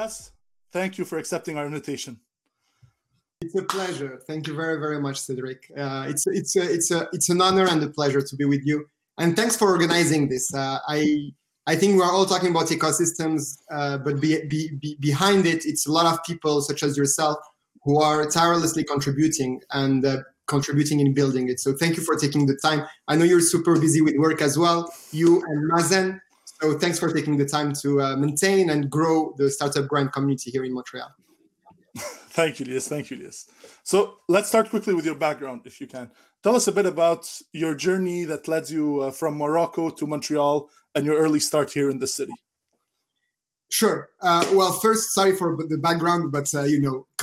Elias, thank you for accepting our invitation. It's a pleasure. Thank you very, very much, Cedric. It's an honor and a pleasure to be with you. And thanks for organizing this. I think we're all talking about ecosystems, but behind it, it's a lot of people such as yourself who are tirelessly contributing and contributing in building it. So thank you for taking the time. I know you're super busy with work as well, you and Mazen. So thanks for taking the time to maintain and grow the Startup Grind community here in Montreal. Thank you, Elias. Thank you, Elias. So let's start quickly with your background, if you can. Tell us a bit about your journey that led you from Morocco to Montreal and your early start here in the city. Sure. Well, first, sorry for the background, but,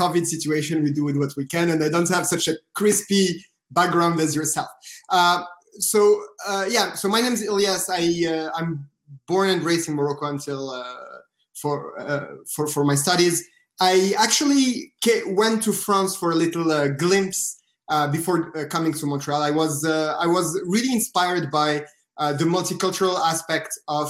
COVID situation, we do with what we can, and I don't have such a crispy background as yourself. So my name is Elias. I'm born and raised in Morocco until for my studies. I actually went to France for a little glimpse before coming to Montreal. I was really inspired by the multicultural aspect of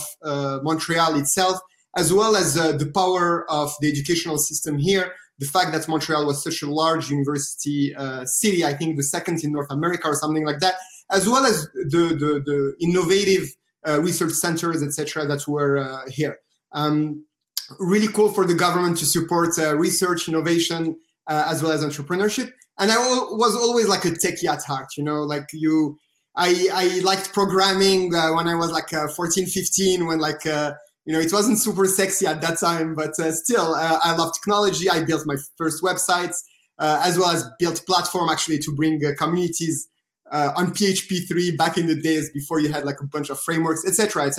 Montreal itself, as well as the power of the educational system here. The fact that Montreal was such a large university city, I think the second in North America or something like that, as well as the innovative research centers, etc., that were here. Really cool for the government to support research, innovation, as well as entrepreneurship. And I was always like a techie at heart, I liked programming when I was like 14, 15, when it wasn't super sexy at that time, but still, I love technology. I built my first websites, as well as built platform actually to bring communities on PHP 3 back in the days before you had like a bunch of frameworks, etc.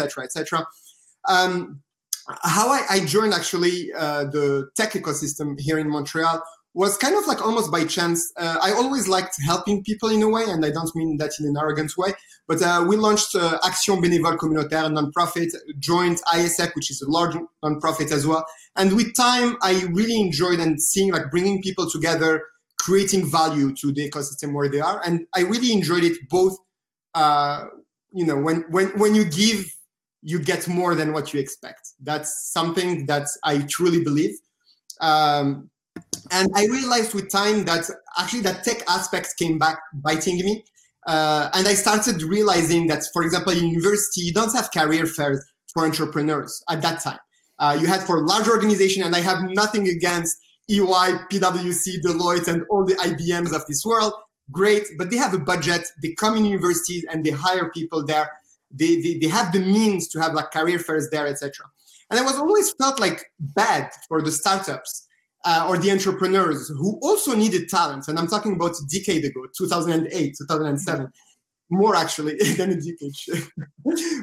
How I joined actually the tech ecosystem here in Montreal was kind of like almost by chance. I always liked helping people in a way, and I don't mean that in an arrogant way, but we launched Action Bénévole Communautaire, a nonprofit, joined ISF, which is a large nonprofit as well. And with time, I really enjoyed and seeing like bringing people together, creating value to the ecosystem where they are. And I really enjoyed it both, when you give, you get more than what you expect. That's something that I truly believe. And I realized with time that actually that tech aspect came back biting me. And I started realizing that, for example, in university, you don't have career fairs for entrepreneurs at that time. You had for large organizations, and I have nothing against EY, PwC, Deloitte, and all the IBMs of this world. Great, but they have a budget. They come in universities and they hire people there. They have the means to have like career fairs there, etc. And I was always felt like bad for the startups or the entrepreneurs who also needed talent. And I'm talking about a decade ago, 2008, 2007, more actually than a decade.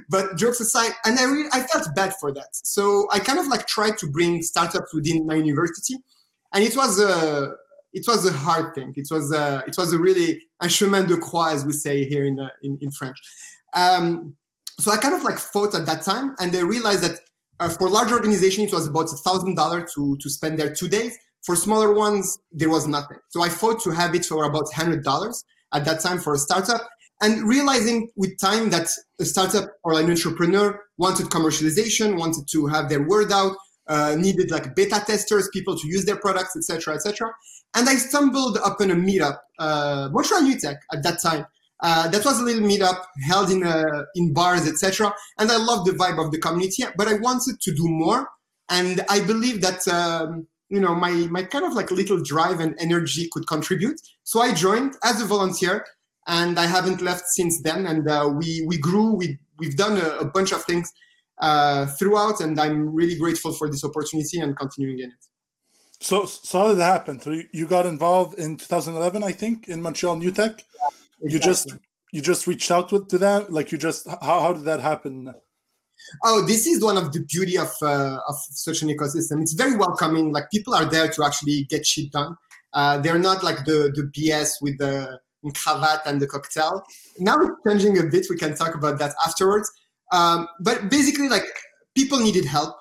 But jokes aside, and I felt bad for that. So I kind of like tried to bring startups within my university, and it was a hard thing. It was a really un chemin de croix, as we say here in French. So I kind of like fought at that time, and I realized that for large organizations, it was about $1,000 to spend there 2 days. For smaller ones, there was nothing. So I fought to have it for about $100 at that time for a startup, and realizing with time that a startup or an entrepreneur wanted commercialization, wanted to have their word out, needed like beta testers, people to use their products, etc. And I stumbled upon a meetup, Montreal New Tech at that time. That was a little meetup held in bars, etc. And I loved the vibe of the community, but I wanted to do more. And I believe that, my kind of like little drive and energy could contribute. So I joined as a volunteer, and I haven't left since then. And we grew, we've done a bunch of things throughout, and I'm really grateful for this opportunity and continuing in it. So how did that happen? So you got involved in 2011, I think, in Montreal New Tech? Yeah. Exactly. You just reached out to them? Like how did that happen? Oh, this is one of the beauty of such an ecosystem. It's very welcoming. Like people are there to actually get shit done. They're not like the BS with the cravat and the cocktail. Now it's changing a bit. We can talk about that afterwards. But basically like people needed help.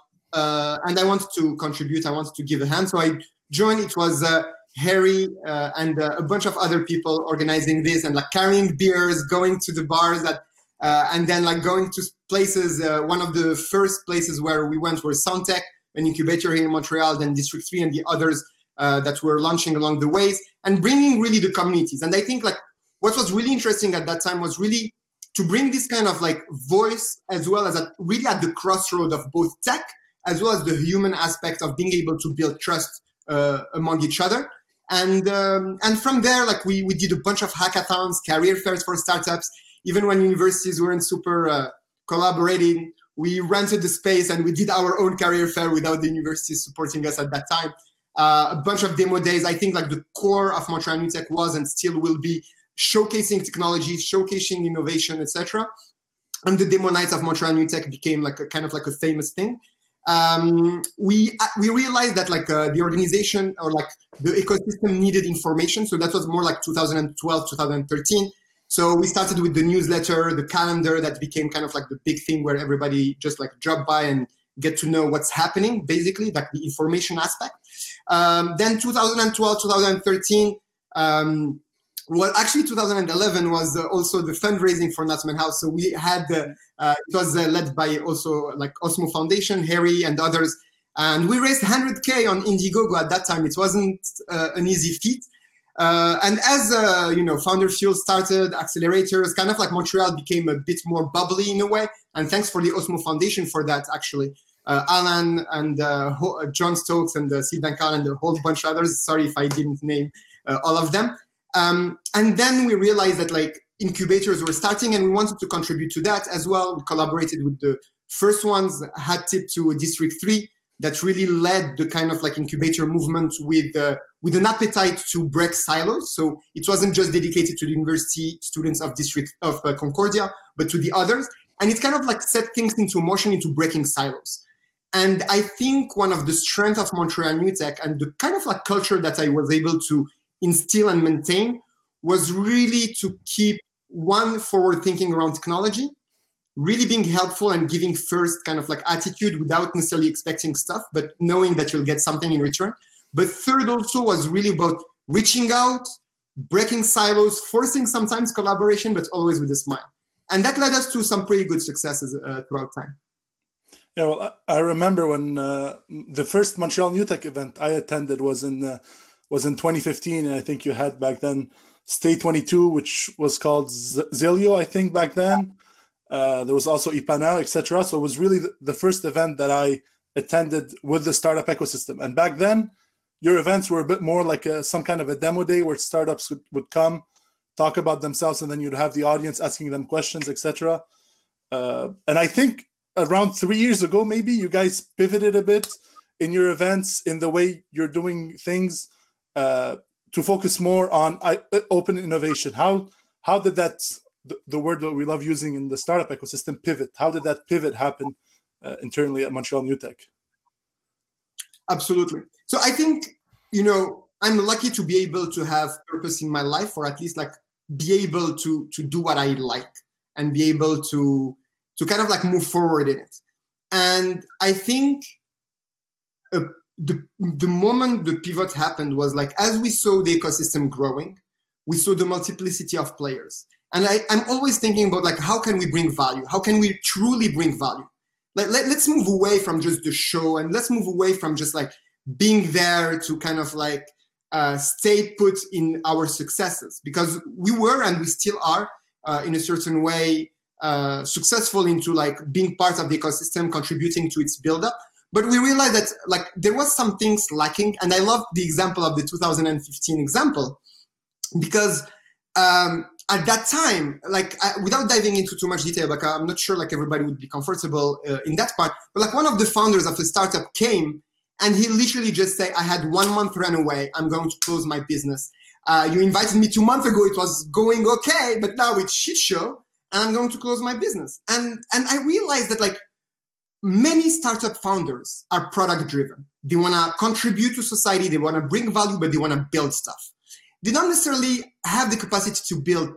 And I wanted to contribute. I wanted to give a hand. So I joined. It was Harry and a bunch of other people organizing this and like carrying beers, going to the bars and then like going to places. One of the first places where we went was Soundtech, an incubator here in Montreal, then District 3 and the others that we're launching along the ways, and bringing really the communities. And I think like what was really interesting at that time was really to bring this kind of like voice, as well as really at the crossroad of both tech, as well as the human aspect of being able to build trust among each other. And from there, like we did a bunch of hackathons, career fairs for startups. Even when universities weren't super collaborating, we rented the space and we did our own career fair without the universities supporting us at that time. A bunch of demo days. I think like the core of Montreal New Tech was and still will be showcasing technology, showcasing innovation, etc. And the demo nights of Montreal New Tech became like a kind of like a famous thing. We realized that like the organization or like the ecosystem needed information. So that was more like 2012, 2013. So we started with the newsletter, the calendar that became kind of like the big thing where everybody just like drop by and get to know what's happening, basically, like the information aspect. Then 2012, 2013, well, actually 2011 was also the fundraising for Nazman House. So we had, it was led by also like Osmo Foundation, Harry and others. And we raised 100K on Indiegogo at that time. It wasn't an easy feat. And as, you know, Founder Fuel started, accelerators, kind of like Montreal became a bit more bubbly in a way. And thanks for the Osmo Foundation for that, actually. Alan and John Stokes and Sidan Khan and a whole bunch of others. Sorry if I didn't name all of them. And then we realized that like incubators were starting and we wanted to contribute to that as well. We collaborated with the first ones, had tip to District 3 that really led the kind of like incubator movement with an appetite to break silos. So it wasn't just dedicated to the university students of District of Concordia, but to the others. And it kind of like set things into motion, into breaking silos. And I think one of the strengths of Montreal New Tech and the kind of like culture that I was able to instill and maintain was really to keep one forward thinking around technology, really being helpful and giving first kind of like attitude without necessarily expecting stuff, but knowing that you'll get something in return. But third also was really about reaching out, breaking silos, forcing sometimes collaboration, but always with a smile. And that led us to some pretty good successes throughout time. Yeah, well, I remember when the first Montreal New Tech event I attended was in 2015, and I think you had back then State 22, which was called Zillio, I think, back then. There was also Epanel, etc. So it was really the first event that I attended with the startup ecosystem. And back then, your events were a bit more like some kind of a demo day where startups would come, talk about themselves, and then you'd have the audience asking them questions, etc. And I think around 3 years ago, maybe, you guys pivoted a bit in your events, in the way you're doing things, to focus more on open innovation. How did that, the word that we love using in the startup ecosystem, pivot? How did that pivot happen internally at Montreal New Tech? Absolutely. So I think, you know, I'm lucky to be able to have purpose in my life, or at least like be able to do what I like and be able to kind of like move forward in it. And I think the moment the pivot happened was like, as we saw the ecosystem growing, we saw the multiplicity of players. And I'm always thinking about like, how can we bring value? How can we truly bring value? Like, let's move away from just the show, and let's move away from just like being there to kind of like stay put in our successes, because we were and we still are in a certain way successful into like being part of the ecosystem, contributing to its buildup. But we realized that like there was some things lacking, and I love the example of the 2015 example, because at that time, like without diving into too much detail, like I'm not sure like everybody would be comfortable in that part, but like one of the founders of the startup came and he literally just said, I had 1 month runway, I'm going to close my business. You invited me 2 months ago, it was going okay, but now it's shit show, and I'm going to close my business. And I realized that like, many startup founders are product driven. They want to contribute to society, they want to bring value, but they want to build stuff. They don't necessarily have the capacity to build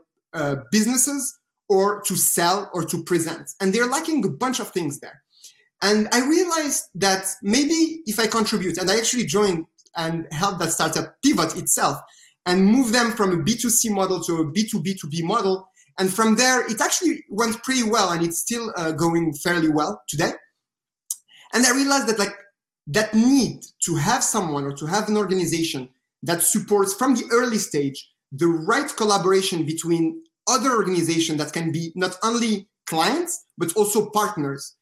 businesses or to sell or to present. And they're lacking a bunch of things there. And I realized that maybe if I contribute, and I actually joined and helped that startup pivot itself and move them from a B2C model to a B2B2B model. And from there, it actually went pretty well, and it's still going fairly well today. And I realized that like that need to have someone or to have an organization that supports from the early stage the right collaboration between other organizations that can be not only clients, but also partners,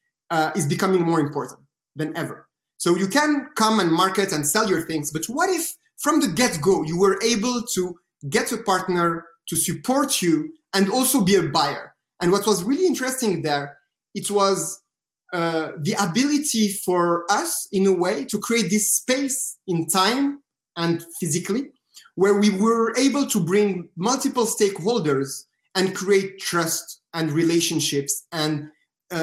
is becoming more important than ever. So you can come and market and sell your things, but what if from the get-go you were able to get a partner to support you and also be a buyer? And what was really interesting there, it was the ability for us, in a way, to create this space in time and physically, where we were able to bring multiple stakeholders and create trust and relationships and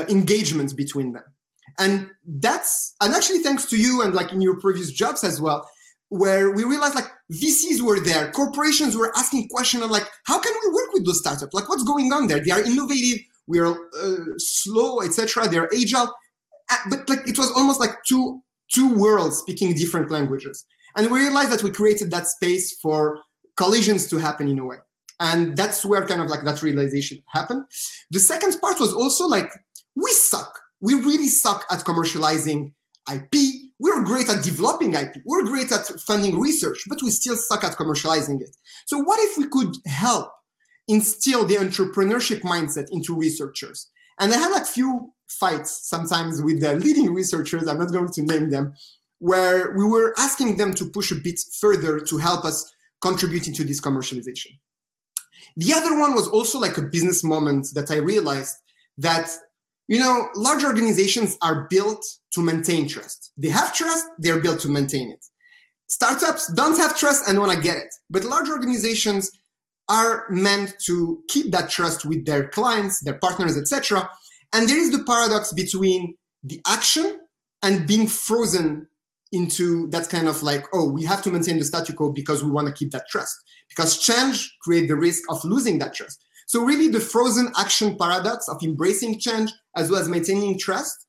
engagements between them. And that's, and actually thanks to you and like in your previous jobs as well, where we realized like VCs were there, corporations were asking questions like, how can we work with those startups? Like what's going on there? They are innovative, we are slow, etc. They're agile, but like it was almost like two worlds speaking different languages. And we realized that we created that space for collisions to happen in a way. And that's where kind of like that realization happened. The second part was also like, we suck. We really suck at commercializing IP. We're great at developing IP. We're great at funding research, but we still suck at commercializing it. So what if we could help instill the entrepreneurship mindset into researchers? And I had like few fights sometimes with the leading researchers, I'm not going to name them, where we were asking them to push a bit further to help us contribute into this commercialization. The other one was also like a business moment that I realized that, you know, large organizations are built to maintain trust. They have trust, they're built to maintain it. Startups don't have trust and want to get it. But large organizations are meant to keep that trust with their clients, their partners, etc. And there is the paradox between the action and being frozen into that kind of like, oh, we have to maintain the statu quo because we want to keep that trust. Because change creates the risk of losing that trust. So really the frozen action paradox of embracing change as well as maintaining trust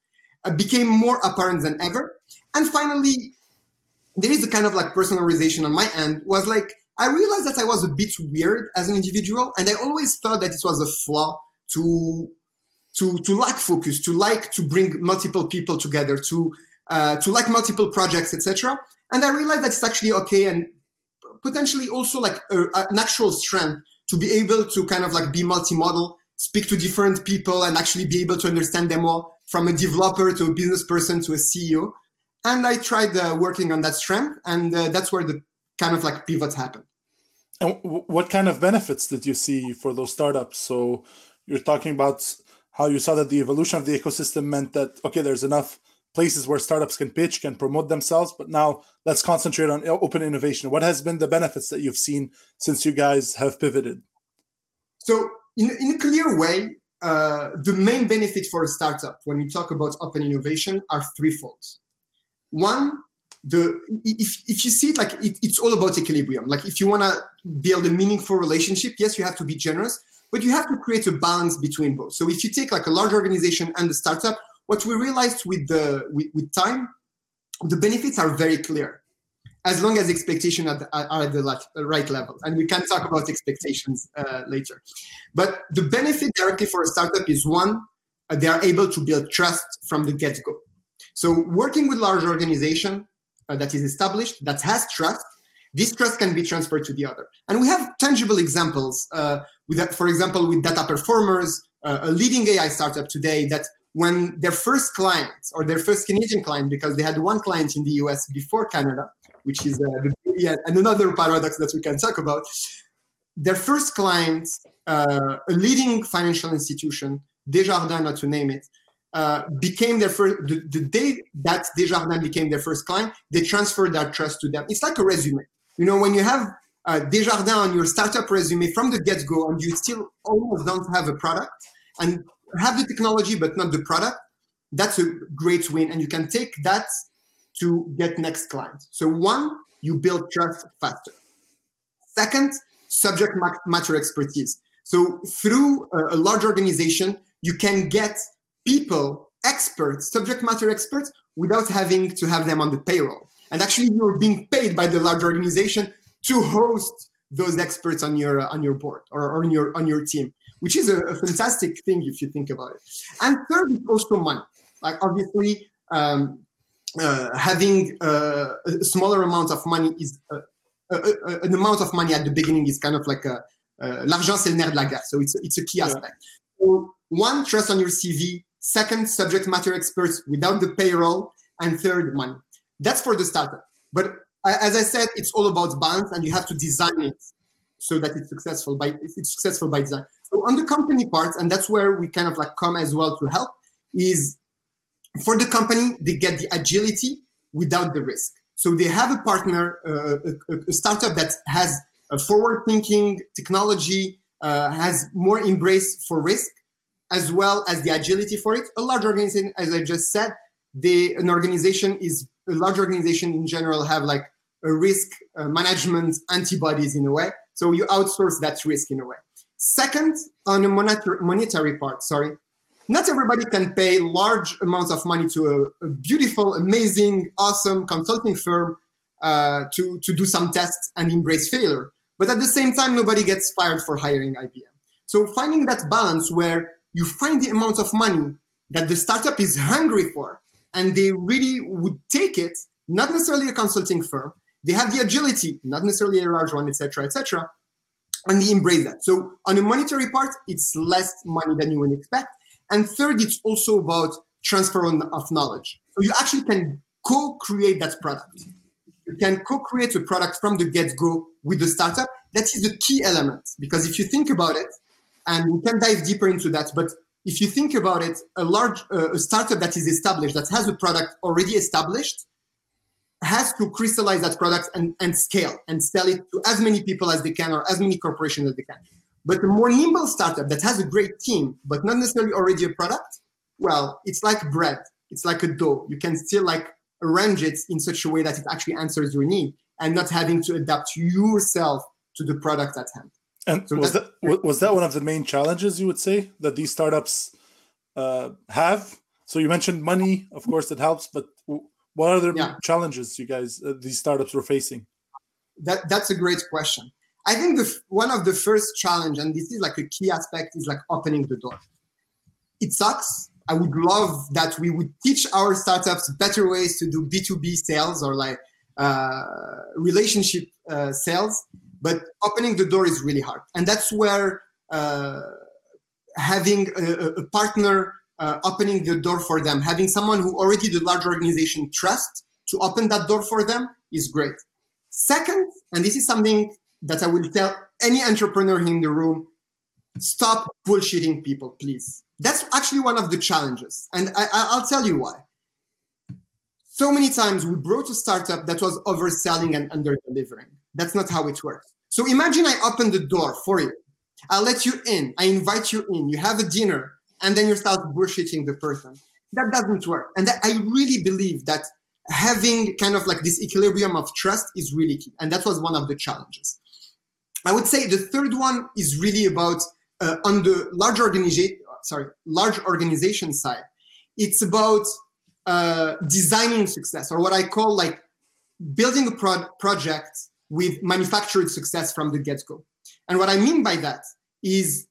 became more apparent than ever. And finally, there is a kind of like personalization on my end was like, I realized that I was a bit weird as an individual. And I always thought that it was a flaw to lack focus, to like to bring multiple people together, to like multiple projects, etc. And I realized that it's actually okay and potentially also like a natural strength to be able to kind of like be multimodal, speak to different people and actually be able to understand them all, from a developer to a business person to a CEO. And I tried working on that strength, and that's where the kind of like pivot happened. And what kind of benefits did you see for those startups? So you're talking about how you saw that the evolution of the ecosystem meant that, okay, there's enough places where startups can pitch, can promote themselves, but now let's concentrate on open innovation. What has been the benefits that you've seen since you guys have pivoted? So in a clear way, the main benefit for a startup when we talk about open innovation are threefold. One, if you see it like it's all about equilibrium. Like if you want to build a meaningful relationship, yes, you have to be generous, but you have to create a balance between both. So if you take like a large organization and a startup, what we realized with time, the benefits are very clear, as long as expectations are at the right level. And we can talk about expectations later. But the benefit directly for a startup is one, they are able to build trust from the get-go. So working with large organization that is established, that has trust, this trust can be transferred to the other. And we have tangible examples, for example, with Data Performers, a leading AI startup today that when their first client or their first Canadian client, because they had one client in the US before Canada, which is another paradox that we can talk about, their first client, a leading financial institution, Desjardins, not to name it, became their first, the day that Desjardins became their first client, they transferred that trust to them. It's like a resume. You know, when you have Desjardins on your startup resume from the get-go and you still almost don't have a product and have the technology but not the product, that's a great win, and you can take that to get next client. So one, you build trust faster. Second, subject matter expertise. So through a large organization, you can get people, experts, subject matter experts, without having to have them on the payroll. And actually, you're being paid by the large organization to host those experts on your board or on your team, which is a fantastic thing if you think about it. And third is also money. Like obviously, having a smaller amount of money is an amount of money at the beginning is kind of like a l'argent c'est le nerf de la guerre. So it's a key aspect. So one, trust on your CV. Second, subject matter experts without the payroll. And third, money. That's for the startup. But as I said, it's all about balance, and you have to design it so that it's successful by design. So on the company part, and that's where we kind of like come as well to help, is for the company, they get the agility without the risk. So they have a partner, a startup that has a forward-thinking technology, has more embrace for risk, as well as the agility for it. A large organization, as I just said, a large organization in general have like a risk management antibodies in a way. So you outsource that risk in a way. Second, on a monetary part, not everybody can pay large amounts of money to a beautiful, amazing, awesome consulting firm to do some tests and embrace failure. But at the same time, nobody gets fired for hiring IBM. So finding that balance where you find the amount of money that the startup is hungry for, and they really would take it, not necessarily a consulting firm. They have the agility, not necessarily a large one, et cetera, and they embrace that. So on a monetary part, it's less money than you would expect. And third, it's also about transfer of knowledge. So you actually can co-create that product. You can co-create a product from the get-go with the startup. That is the key element, because if you think about it, and we can dive deeper into that, but if you think about it, a startup that is established, that has a product already established, has to crystallize that product and scale and sell it to as many people as they can or as many corporations as they can. But a more nimble startup that has a great team, but not necessarily already a product, well, it's like bread. It's like a dough. You can still like arrange it in such a way that it actually answers your need and not having to adapt yourself to the product at hand. And so was that one of the main challenges, you would say, that these startups have? So you mentioned money, of course, that helps. But what other challenges you guys, these startups, were facing? That's a great question. I think one of the first challenge, and this is like a key aspect, is like opening the door. It sucks. I would love that we would teach our startups better ways to do B2B sales or like relationship sales. But opening the door is really hard. And that's where having a partner opening the door for them, having someone who already the large organization trusts to open that door for them is great. Second, and this is something that I will tell any entrepreneur in the room, stop bullshitting people, please. That's actually one of the challenges. And I'll tell you why. So many times we brought a startup that was overselling and under-delivering. That's not how it works. So imagine I open the door for you. I'll let you in. I invite you in. You have a dinner, and then you start bullshitting the person. That doesn't work. And I really believe that having kind of like this equilibrium of trust is really key. And that was one of the challenges. I would say the third one is really about on the large organization side. It's about designing success, or what I call like building a project with manufactured success from the get-go. And what I mean by that is,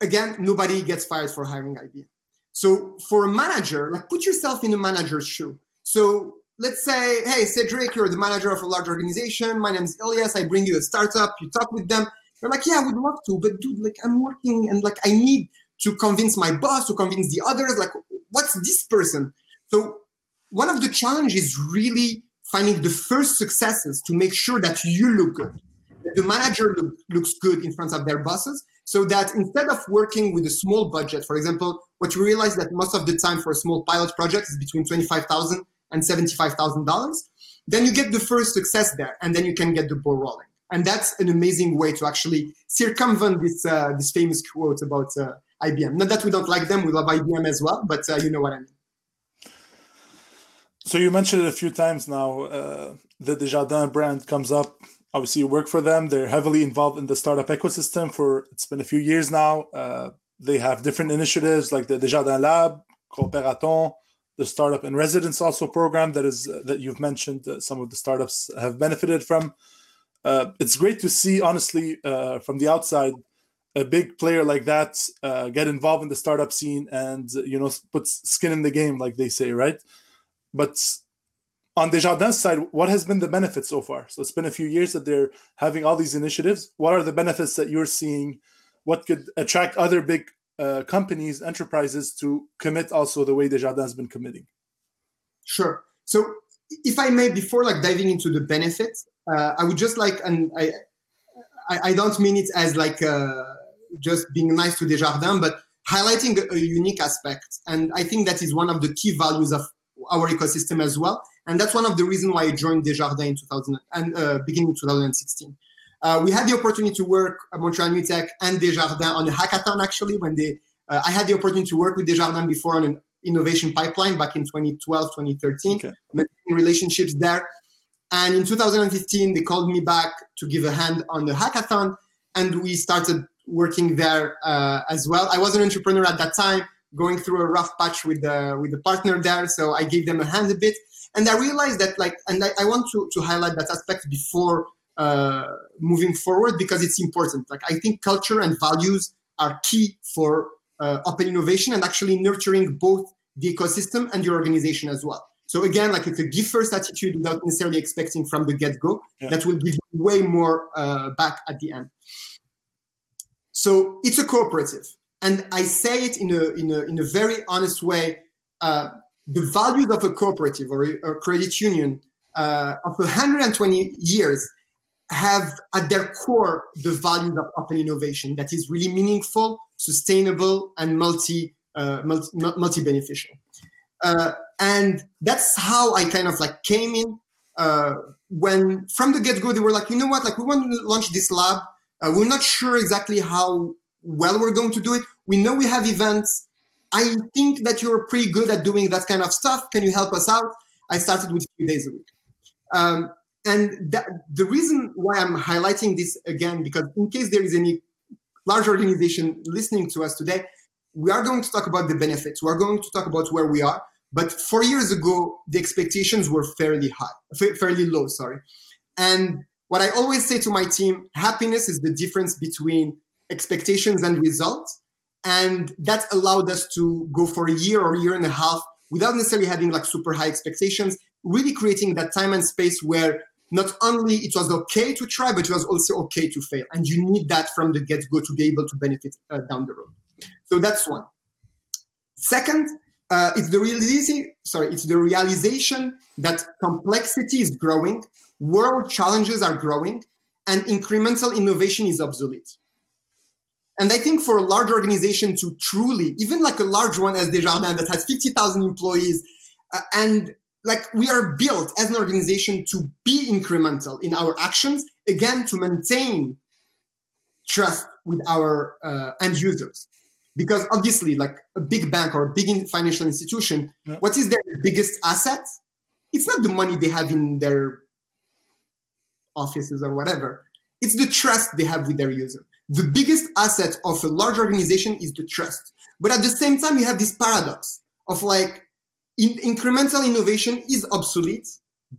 again, nobody gets fired for hiring IBM. So for a manager, like put yourself in a manager's shoe. So let's say, hey, Cedric, you're the manager of a large organization. My name is Elias. I bring you a startup. You talk with them. They're like, yeah, I would love to, but dude, like I'm working and like I need to convince my boss, to convince the others, like what's this person? So one of the challenges is really finding the first successes to make sure that you look good, that the manager looks good in front of their bosses, so that instead of working with a small budget, for example, what you realize that most of the time for a small pilot project is between $25,000 and $75,000, then you get the first success there, and then you can get the ball rolling. And that's an amazing way to actually circumvent this famous quote about IBM. Not that we don't like them, we love IBM as well, but you know what I mean. So you mentioned it a few times now, the Desjardins brand comes up. Obviously, you work for them. They're heavily involved in the startup ecosystem it's been a few years now. They have different initiatives like the Desjardins Lab, Coopérathon, the Startup in Residence also program that you've mentioned some of the startups have benefited from. It's great to see, honestly, from the outside, a big player like that get involved in the startup scene and put skin in the game, like they say, right? But On Desjardins' side, what has been the benefit so far? So it's been a few years that they're having all these initiatives. What are the benefits that you're seeing? What could attract other big companies, enterprises to commit also the way Desjardins has been committing? Sure. So if I may, before like diving into the benefits, I would just like, and I don't mean it as like just being nice to Desjardins, but highlighting a unique aspect. And I think that is one of the key values of our ecosystem as well. And that's one of the reasons why I joined Desjardins in beginning 2016. We had the opportunity to work at Montreal New Tech and Desjardins on a hackathon, actually, when I had the opportunity to work with Desjardins before on an innovation pipeline back in 2012, 2013, making relationships there. And in 2015, they called me back to give a hand on the hackathon, and we started working there as well. I was an entrepreneur at that time, going through a rough patch with the partner there, so I gave them a hand a bit. And I realized that, I want to highlight that aspect before moving forward, because it's important. Like, I think culture and values are key for open innovation and actually nurturing both the ecosystem and your organization as well. So again, like, it's a give first attitude without necessarily expecting from the get-go. Yeah. That will give you way more back at the end. So it's a cooperative, and I say it in a very honest way. The values of a cooperative or credit union of 120 years have at their core the values of open innovation that is really meaningful, sustainable, and multi-beneficial. And that's how I kind of like came in when from the get-go, they were like, you know what, like, we want to launch this lab. We're not sure exactly how well we're going to do it. We know we have events. I think that you're pretty good at doing that kind of stuff. Can you help us out? I started with 3 days a week. And the reason why I'm highlighting this again, because in case there is any large organization listening to us today, we are going to talk about the benefits. We are going to talk about where we are. But 4 years ago, the expectations were fairly low. And what I always say to my team, happiness is the difference between expectations and results. And that allowed us to go for a year or a year and a half without necessarily having like super high expectations, really creating that time and space where not only it was okay to try, but it was also okay to fail. And you need that from the get-go to be able to benefit down the road. So that's one. Second, it's the realization that complexity is growing, world challenges are growing, and incremental innovation is obsolete. And I think for a large organization to truly, even like a large one as Desjardins that has 50,000 employees, and like we are built as an organization to be incremental in our actions, again, to maintain trust with our end users. Because obviously, like a big bank or a big financial institution, What is their biggest asset? It's not the money they have in their offices or whatever. It's the trust they have with their user. The biggest asset of a large organization is the trust. But at the same time, you have this paradox of like incremental innovation is obsolete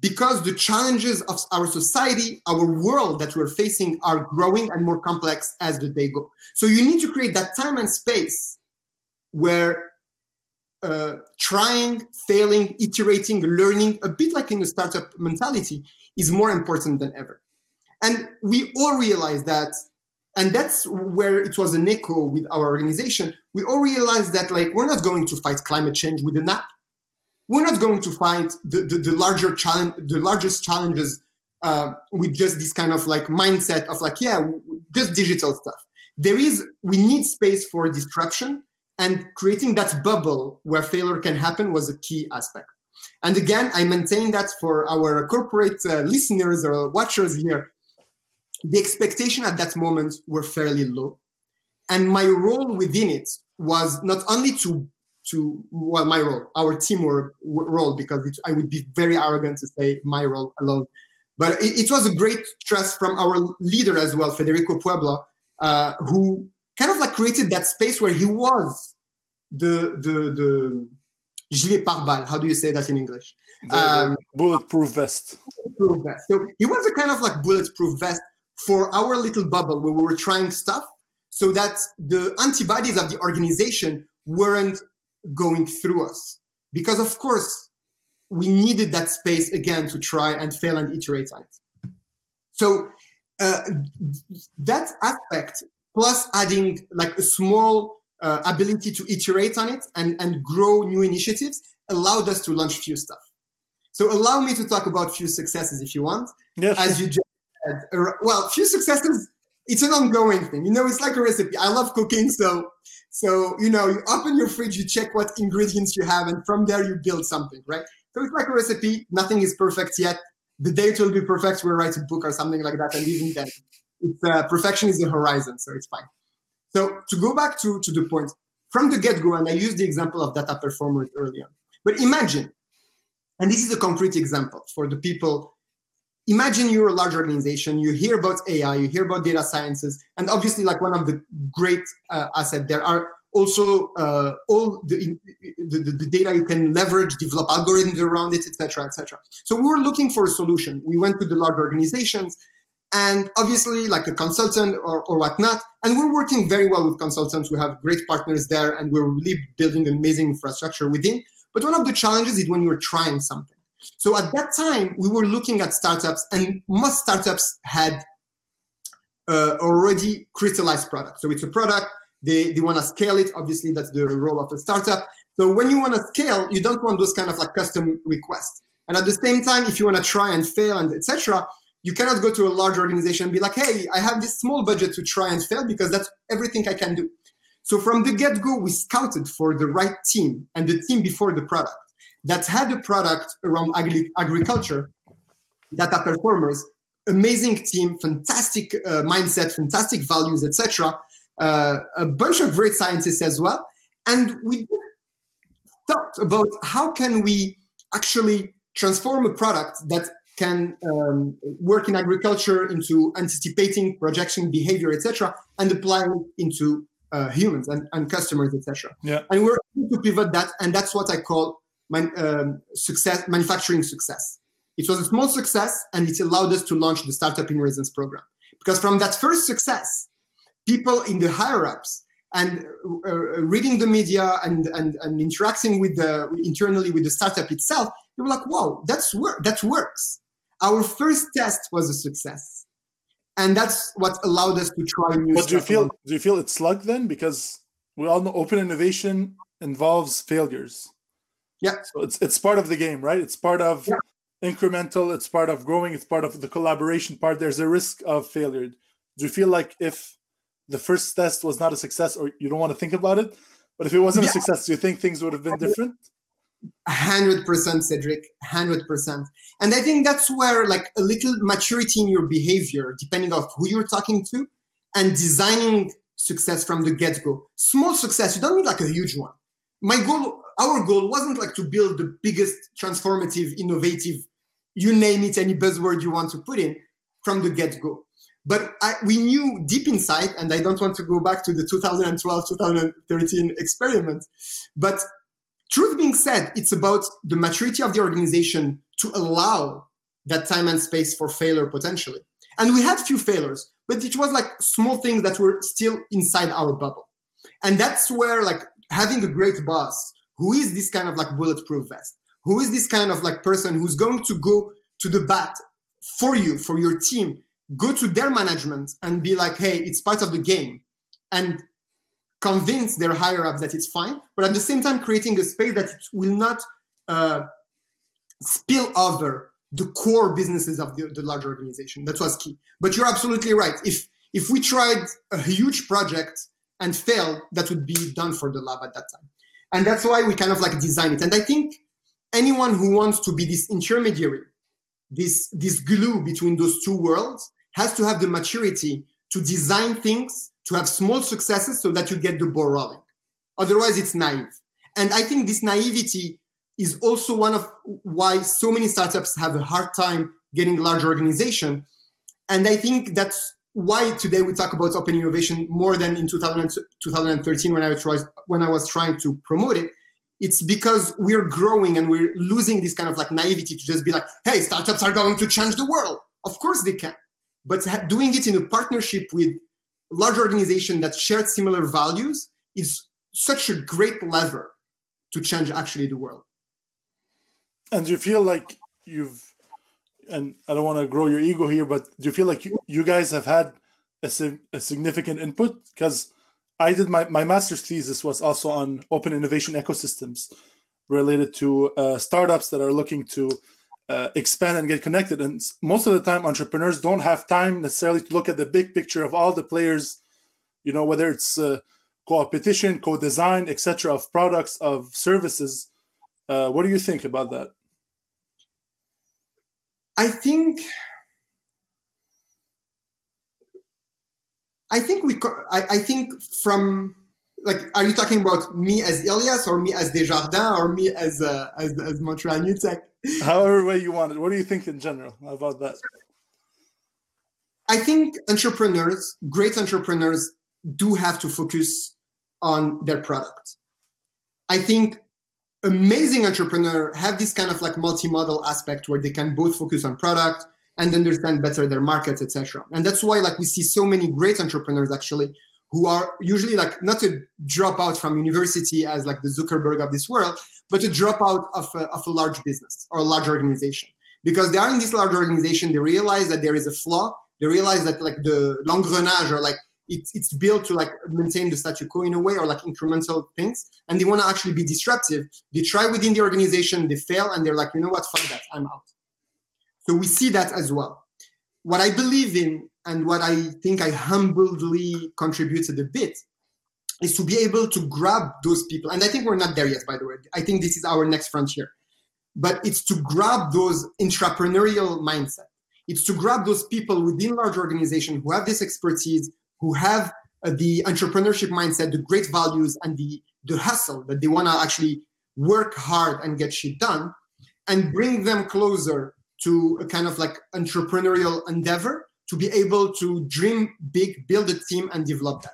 because the challenges of our society, our world that we're facing are growing and more complex as the day go. So you need to create that time and space where trying, failing, iterating, learning, a bit like in the startup mentality, is more important than ever. And we all realize that, and that's where it was an echo with our organization. We all realized that, like, we're not going to fight climate change with an app. We're not going to fight the largest challenges with just this kind of like mindset of like, yeah, just digital stuff. We need space for disruption, and creating that bubble where failure can happen was a key aspect. And again, I maintain that for our corporate listeners or watchers here, the expectation at that moment were fairly low. And my role within it was not only our team role, because I would be very arrogant to say my role alone. But it was a great trust from our leader as well, Federico Puebla, who kind of like created that space where he was the gilet pare-balles. How do you say that in English? Bulletproof vest. So he was a kind of like bulletproof vest for our little bubble where we were trying stuff so that the antibodies of the organization weren't going through us. Because of course, we needed that space again to try and fail and iterate on it. So that aspect, plus adding like a small ability to iterate on it and grow new initiatives, allowed us to launch few stuff. So allow me to talk about few successes if you want. Yes. As you just said, well, few successes, it's an ongoing thing. You know, it's like a recipe. I love cooking, so you know, you open your fridge, you check what ingredients you have, and from there you build something, right? So it's like a recipe. Nothing is perfect yet. The day it will be perfect, we'll write a book or something like that, and even then, it's, perfection is the horizon, so it's fine. So to go back to the point, from the get-go, and I used the example of Data Performers early on, but imagine, and this is a concrete example for the people, imagine you're a large organization, you hear about AI, you hear about data sciences, and obviously like one of the great assets, there are also all the data you can leverage, develop algorithms around it, etc., etc. So we were looking for a solution. We went to the large organizations, and obviously like a consultant or whatnot, and we're working very well with consultants. We have great partners there, and we're really building amazing infrastructure within. But one of the challenges is when you're trying something. So at that time, we were looking at startups, and most startups had already crystallized products. So it's a product, they want to scale it. Obviously, that's the role of a startup. So when you want to scale, you don't want those kind of like custom requests. And at the same time, if you want to try and fail and et cetera, you cannot go to a large organization and be like, hey, I have this small budget to try and fail because that's everything I can do. So from the get-go, we scouted for the right team and the team before the product that had a product around agriculture, Data Performers, amazing team, fantastic mindset, fantastic values, etc. A bunch of great scientists as well. And we thought about how can we actually transform a product that can work in agriculture into anticipating, projection, behavior, etc., and applying into humans and customers, etc. Yeah. And we're able to pivot that, and that's what I call success, manufacturing success. It was a small success, and it allowed us to launch the Startup in Residence program. Because from that first success, people in the higher-ups and reading the media and interacting with internally with the startup itself, they were like, wow, that works. Our first test was a success. And that's what allowed us to try new stuff. But do you feel it's luck then? Because we all know open innovation involves failures. Yeah. So it's part of the game, right? It's part of incremental, it's part of growing, it's part of the collaboration part. There's a risk of failure. Do you feel like if the first test was not a success, or you don't want to think about it, but if it wasn't a success, do you think things would have been different? 100%, Cedric, 100%. And I think that's where like a little maturity in your behavior, depending on who you're talking to, and designing success from the get-go. Small success, you don't need like a huge one. Our goal wasn't like to build the biggest transformative, innovative, you name it, any buzzword you want to put in from the get-go. But we knew deep inside, and I don't want to go back to the 2012, 2013 experiment, but truth being said, it's about the maturity of the organization to allow that time and space for failure potentially. And we had few failures, but it was like small things that were still inside our bubble. And that's where like having a great boss, who is this kind of like bulletproof vest, who is this kind of like person who's going to go to the bat for you, for your team, go to their management and be like, hey, it's part of the game. And convince their higher-ups that it's fine, but at the same time creating a space that it will not spill over the core businesses of the large organization. That was key. But you're absolutely right. If we tried a huge project and failed, that would be done for the lab at that time. And that's why we kind of like design it. And I think anyone who wants to be this intermediary, this glue between those two worlds, has to have the maturity to design things, to have small successes so that you get the ball rolling. Otherwise, it's naive. And I think this naivety is also one of why so many startups have a hard time getting large organization. And I think that's why today we talk about open innovation more than in 2013 when I was trying to promote it. It's because we're growing and we're losing this kind of like naivety to just be like, hey, startups are going to change the world. Of course they can. But doing it in a partnership with large organization that shared similar values is such a great lever to change actually the world. And do you feel like you've, and I don't want to grow your ego here, but do you feel like you guys have had a significant input? Because I did my master's thesis was also on open innovation ecosystems related to startups that are looking to expand and get connected. And most of the time, entrepreneurs don't have time necessarily to look at the big picture of all the players, you know, whether it's co-opetition, co-design, etc., of products, of services. What do you think about that? I think from, like, are you talking about me as Elias or me as Desjardins or me as Montreal New Tech? However way you want it. What do you think in general about that? I think entrepreneurs, great entrepreneurs, do have to focus on their product. I think amazing entrepreneurs have this kind of like multi-modal aspect where they can both focus on product and understand better their markets, etc. And that's why, like, we see so many great entrepreneurs actually who are usually like not a dropout from university as like the Zuckerberg of this world, but a dropout of a large business or a large organization. Because they are in this large organization, they realize that there is a flaw. They realize that like the l'engrenage, or like it's built to like maintain the status quo in a way, or like incremental things. And they want to actually be disruptive. They try within the organization, they fail, and they're like, you know what, fuck that, I'm out. So we see that as well. What I believe in and what I think I humbly contributed a bit is to be able to grab those people. And I think we're not there yet, by the way. I think this is our next frontier. But it's to grab those entrepreneurial mindset. It's to grab those people within large organizations who have this expertise, who have the entrepreneurship mindset, the great values, and the hustle that they want to actually work hard and get shit done, and bring them closer to a kind of like entrepreneurial endeavor to be able to dream big, build a team, and develop that.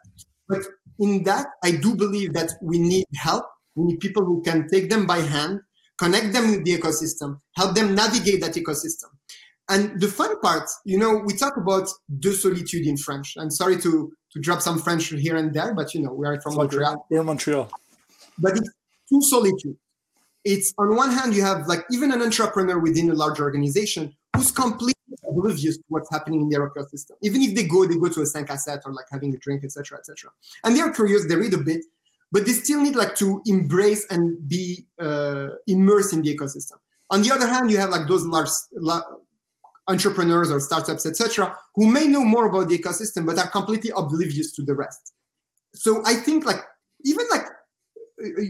But in that, I do believe that we need help. We need people who can take them by hand, connect them with the ecosystem, help them navigate that ecosystem. And the fun part, you know, we talk about de solitude in French. I'm sorry to drop some French here and there, but, you know, we are from Montreal. We're Montreal. But it's two solitude. It's on one hand, you have like even an entrepreneur within a large organization who's completely oblivious to what's happening in their ecosystem. Even if they go to a 5 à 7 or like having a drink, etc., etc. And they are curious, they read a bit, but they still need like to embrace and be immersed in the ecosystem. On the other hand, you have like those large entrepreneurs or startups, etc., who may know more about the ecosystem but are completely oblivious to the rest. So I think like even like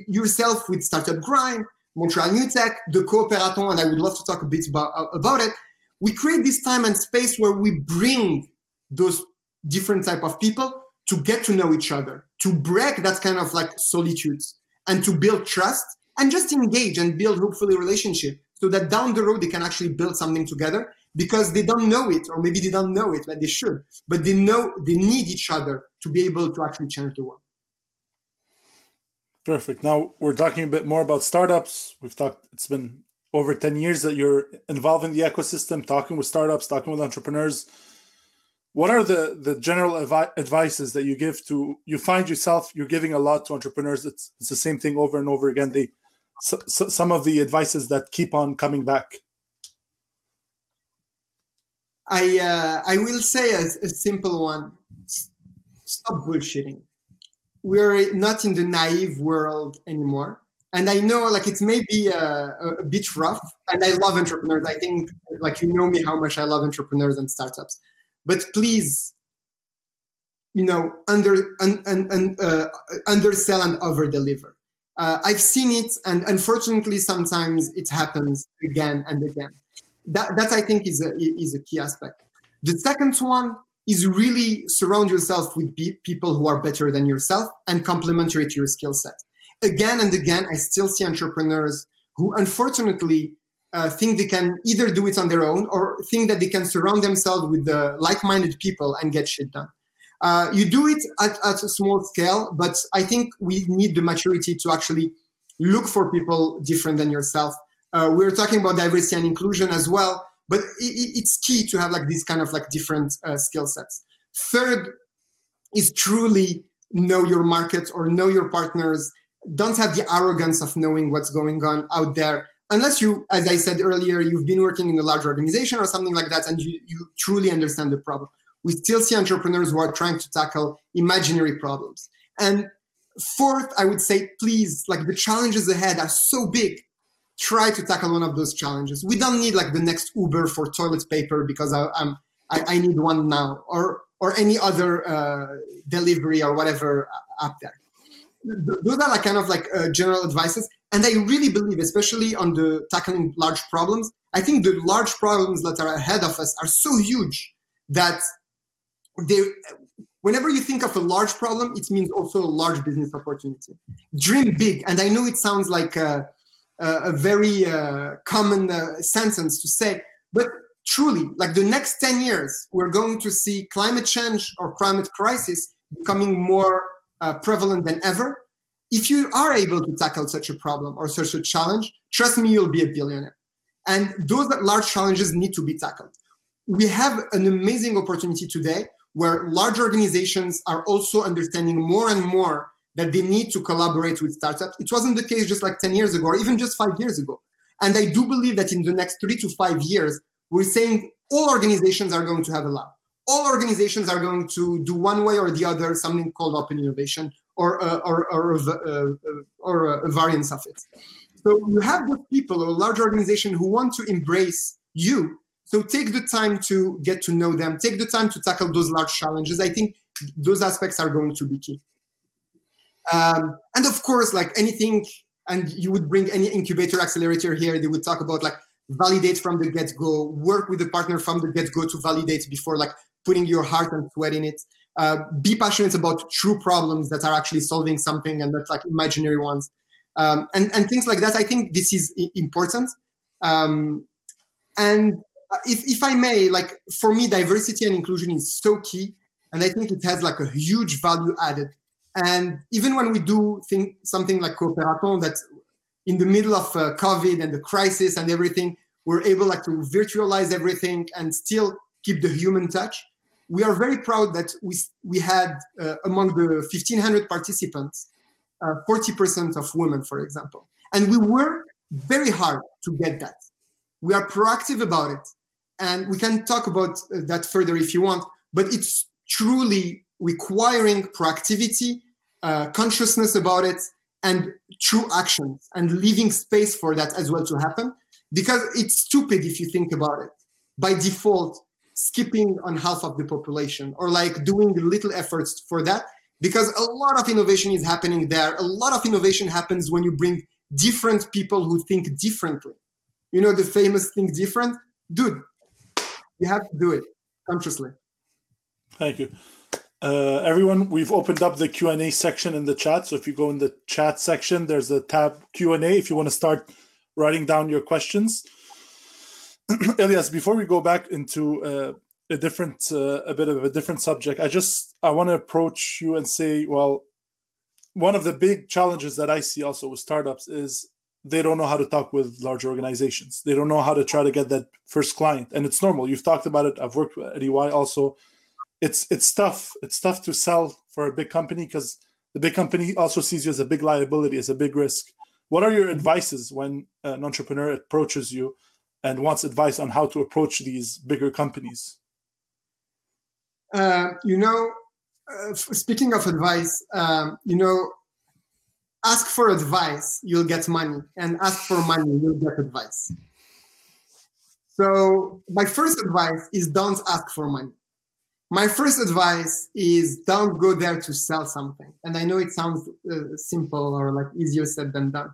yourself with Startup Grind, Montreal New Tech, the Coopérathon, and I would love to talk a bit about it. We create this time and space where we bring those different type of people to get to know each other, to break that kind of like solitude and to build trust and just engage and build hopefully a relationship so that down the road they can actually build something together because they don't know it, or maybe they don't know it, but they should. But they know they need each other to be able to actually change the world. Perfect. Now we're talking a bit more about startups. We've talked, it's been over 10 years that you're involved in the ecosystem, talking with startups, talking with entrepreneurs. What are the general advices that you give to, you find yourself, you're giving a lot to entrepreneurs. It's the same thing over and over again. Some of the advices that keep on coming back. I will say a simple one. Stop bullshitting. We're not in the naive world anymore. And I know like it's maybe a bit rough, and I love entrepreneurs. I think like you know me how much I love entrepreneurs and startups. But please, you know, undersell and over-deliver. I've seen it, and unfortunately sometimes it happens again and again. That I think is a key aspect. The second one is really surround yourself with people who are better than yourself and complementary to your skill set. Again and again, I still see entrepreneurs who unfortunately think they can either do it on their own or think that they can surround themselves with the like-minded people and get shit done. You do it at a small scale, but I think we need the maturity to actually look for people different than yourself. We're talking about diversity and inclusion as well. But it's key to have like these kind of like different skill sets. Third is truly know your market or know your partners. Don't have the arrogance of knowing what's going on out there unless you, as I said earlier, you've been working in a large organization or something like that, and you truly understand the problem. We still see entrepreneurs who are trying to tackle imaginary problems. And fourth, I would say, please, like, the challenges ahead are so big. Try to tackle one of those challenges. We don't need like the next Uber for toilet paper because I need one now, or any other delivery or whatever app there. Those are like kind of like general advices. And I really believe, especially on the tackling large problems, I think the large problems that are ahead of us are so huge that they, whenever you think of a large problem, it means also a large business opportunity. Dream big. And I know it sounds like a very common sentence to say, but truly, like the next 10 years, we're going to see climate change or climate crisis becoming more prevalent than ever. If you are able to tackle such a problem or such a challenge, trust me, you'll be a billionaire. And those large challenges need to be tackled. We have an amazing opportunity today where large organizations are also understanding more and more that they need to collaborate with startups. It wasn't the case just like 10 years ago, or even just 5 years ago. And I do believe that in the next 3 to 5 years, we're saying all organizations are going to have a lab. All organizations are going to do one way or the other something called open innovation or a variance of it. So you have the people or a large organization who want to embrace you. So take the time to get to know them. Take the time to tackle those large challenges. I think those aspects are going to be key. And of course, like anything, and you would bring any incubator accelerator here, they would talk about like validate from the get-go, work with a partner from the get-go to validate before like putting your heart and sweat in it. Be passionate about true problems that are actually solving something and not like imaginary ones. And things like that, I think this is important. And if I may, like for me, diversity and inclusion is so key. And I think it has like a huge value added. And even when we do think something like Coopérathon, that's in the middle of COVID and the crisis and everything, we're able like to virtualize everything and still keep the human touch. We are very proud that we had among the 1,500 participants, 40% of women, for example. And we work very hard to get that. We are proactive about it. And we can talk about that further if you want, but it's truly requiring proactivity, consciousness about it, and true actions, and leaving space for that as well to happen, because it's stupid if you think about it. By default, skipping on half of the population, or like doing little efforts for that, because a lot of innovation is happening there. A lot of innovation happens when you bring different people who think differently. You know, the famous think different? Dude, you have to do it consciously. Thank you. Everyone, we've opened up the Q&A section in the chat. So if you go in the chat section, there's a tab Q&A if you want to start writing down your questions. Elias, before we go back into a bit of a different subject, I want to approach you and say, well, one of the big challenges that I see also with startups is they don't know how to talk with large organizations. They don't know how to try to get that first client, and it's normal. You've talked about it. I've worked at EY also. It's tough. It's tough to sell for a big company because the big company also sees you as a big liability, as a big risk. What are your advices when an entrepreneur approaches you and wants advice on how to approach these bigger companies? Speaking of advice, ask for advice, you'll get money, and ask for money, you'll get advice. So my first advice is don't ask for money. My first advice is don't go there to sell something. And I know it sounds simple or like easier said than done,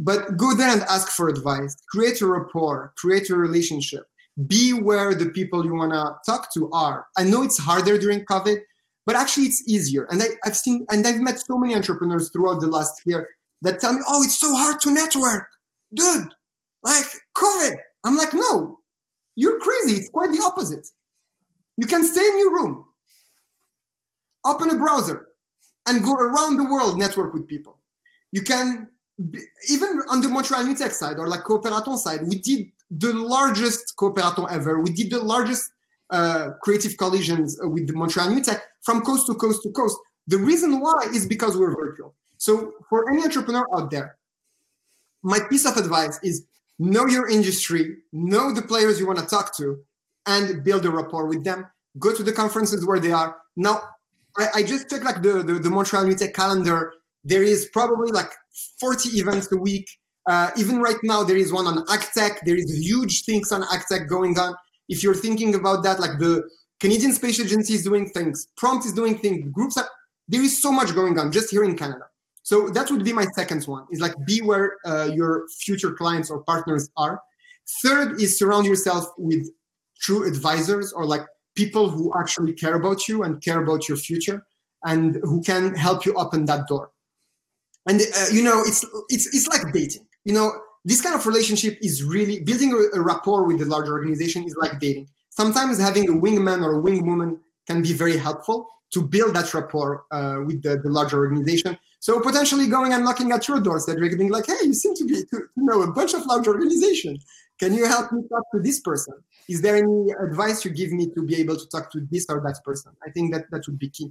but go there and ask for advice, create a rapport, create a relationship, be where the people you want to talk to are. I know it's harder during COVID, but actually it's easier. And I've met so many entrepreneurs throughout the last year that tell me, oh, it's so hard to network, dude, like COVID. I'm like, no, you're crazy. It's quite the opposite. You can stay in your room, open a browser, and go around the world, network with people. You can, even on the Montreal New Tech side or like Coopérathon side, we did the largest Coopérathon ever. We did the largest creative collisions with the Montreal New Tech from coast to coast to coast. The reason why is because we're virtual. So for any entrepreneur out there, my piece of advice is know your industry, know the players you want to talk to, and build a rapport with them. Go to the conferences where they are. Now, I just took like the Montreal New Tech calendar. There is probably like 40 events a week. Even right now, there is one on ACTEC. There is huge things on ACTEC going on. If you're thinking about that, like the Canadian Space Agency is doing things, Prompt is doing things, groups are, there is so much going on just here in Canada. So that would be my second one, is like be where your future clients or partners are. Third is surround yourself with true advisors, or like people who actually care about you and care about your future and who can help you open that door. And, you know, it's like dating. You know, this kind of relationship is really building a rapport with a large organization is like dating. Sometimes having a wingman or a wingwoman can be very helpful to build that rapport with the larger organization. So potentially going and knocking at your door, Cedric, being like, hey, you seem to be, you know, a bunch of large organizations. Can you help me talk to this person? Is there any advice you give me to be able to talk to this or that person? I think that would be key.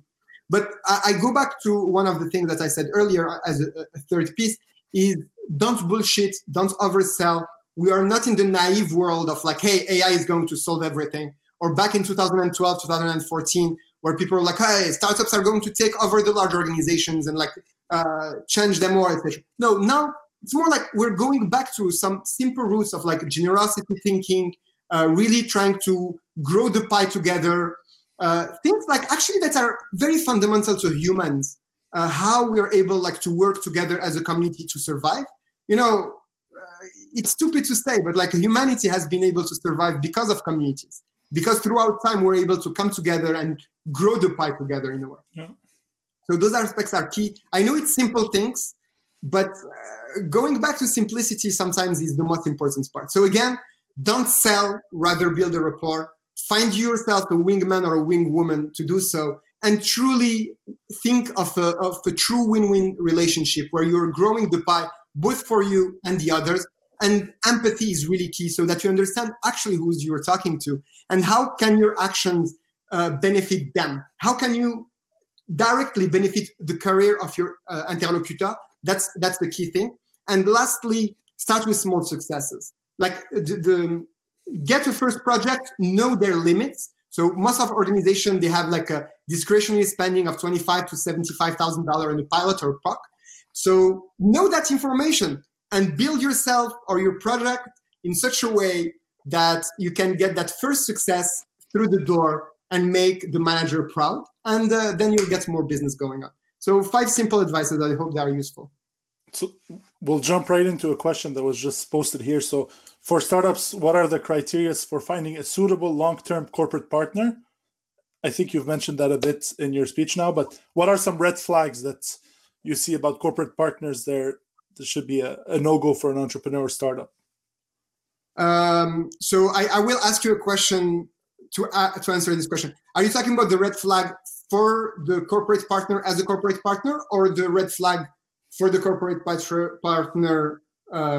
But I go back to one of the things that I said earlier as a third piece is don't bullshit, don't oversell. We are not in the naive world of like, hey, AI is going to solve everything. Or back in 2012, 2014, where people are like, hey, startups are going to take over the large organizations and like change them more, etc. No, now it's more like we're going back to some simple roots of like generosity thinking, really trying to grow the pie together. Things like actually that are very fundamental to humans, how we are able like to work together as a community to survive. You know, it's stupid to say, but like humanity has been able to survive because of communities, because throughout time we're able to come together and grow the pie together in a way. Yeah. So those aspects are key. I know it's simple things, but going back to simplicity sometimes is the most important part. So again, don't sell, rather build a rapport. Find yourself a wingman or a wingwoman to do so, and truly think of a true win-win relationship where you're growing the pie both for you and the others. And empathy is really key so that you understand actually who you're talking to and how can your actions benefit them. How can you directly benefit the career of your interlocutor? That's the key thing. And lastly, start with small successes. Like get a first project, know their limits. So most of organizations, they have like a discretionary spending of $25,000 to $75,000 in a pilot or POC. So know that information and build yourself or your project in such a way that you can get that first success through the door and make the manager proud. And then you'll get more business going on. So 5 simple advices that I hope that are useful. So we'll jump right into a question that was just posted here. So for startups, what are the criteria for finding a suitable long-term corporate partner? I think you've mentioned that a bit in your speech now, but what are some red flags that you see about corporate partners there should be a no-go for an entrepreneur startup? So I will ask you a question to answer this question. Are you talking about the red flag for the corporate partner as a corporate partner, or the red flag for the corporate partner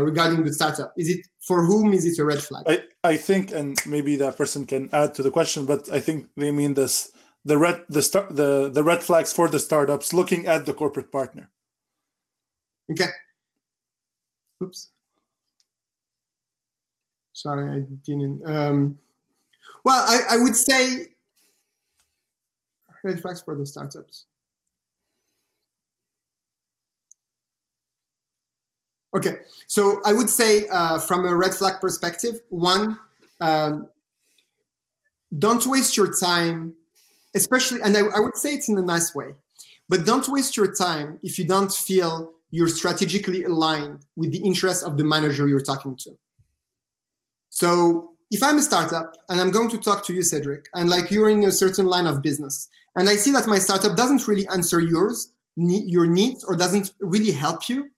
regarding the startup? Is it for whom is it a red flag? I think, and maybe that person can add to the question, but I think they mean this: the red flags for the startups looking at the corporate partner. Okay. Oops. Sorry, I didn't. Well, I would say red flags for the startups. Okay, so I would say from a red flag perspective, one, don't waste your time, especially, and I would say it's in a nice way, but don't waste your time if you don't feel you're strategically aligned with the interests of the manager you're talking to. So if I'm a startup and I'm going to talk to you, Cedric, and like you're in a certain line of business, and I see that my startup doesn't really answer your needs or doesn't really help you,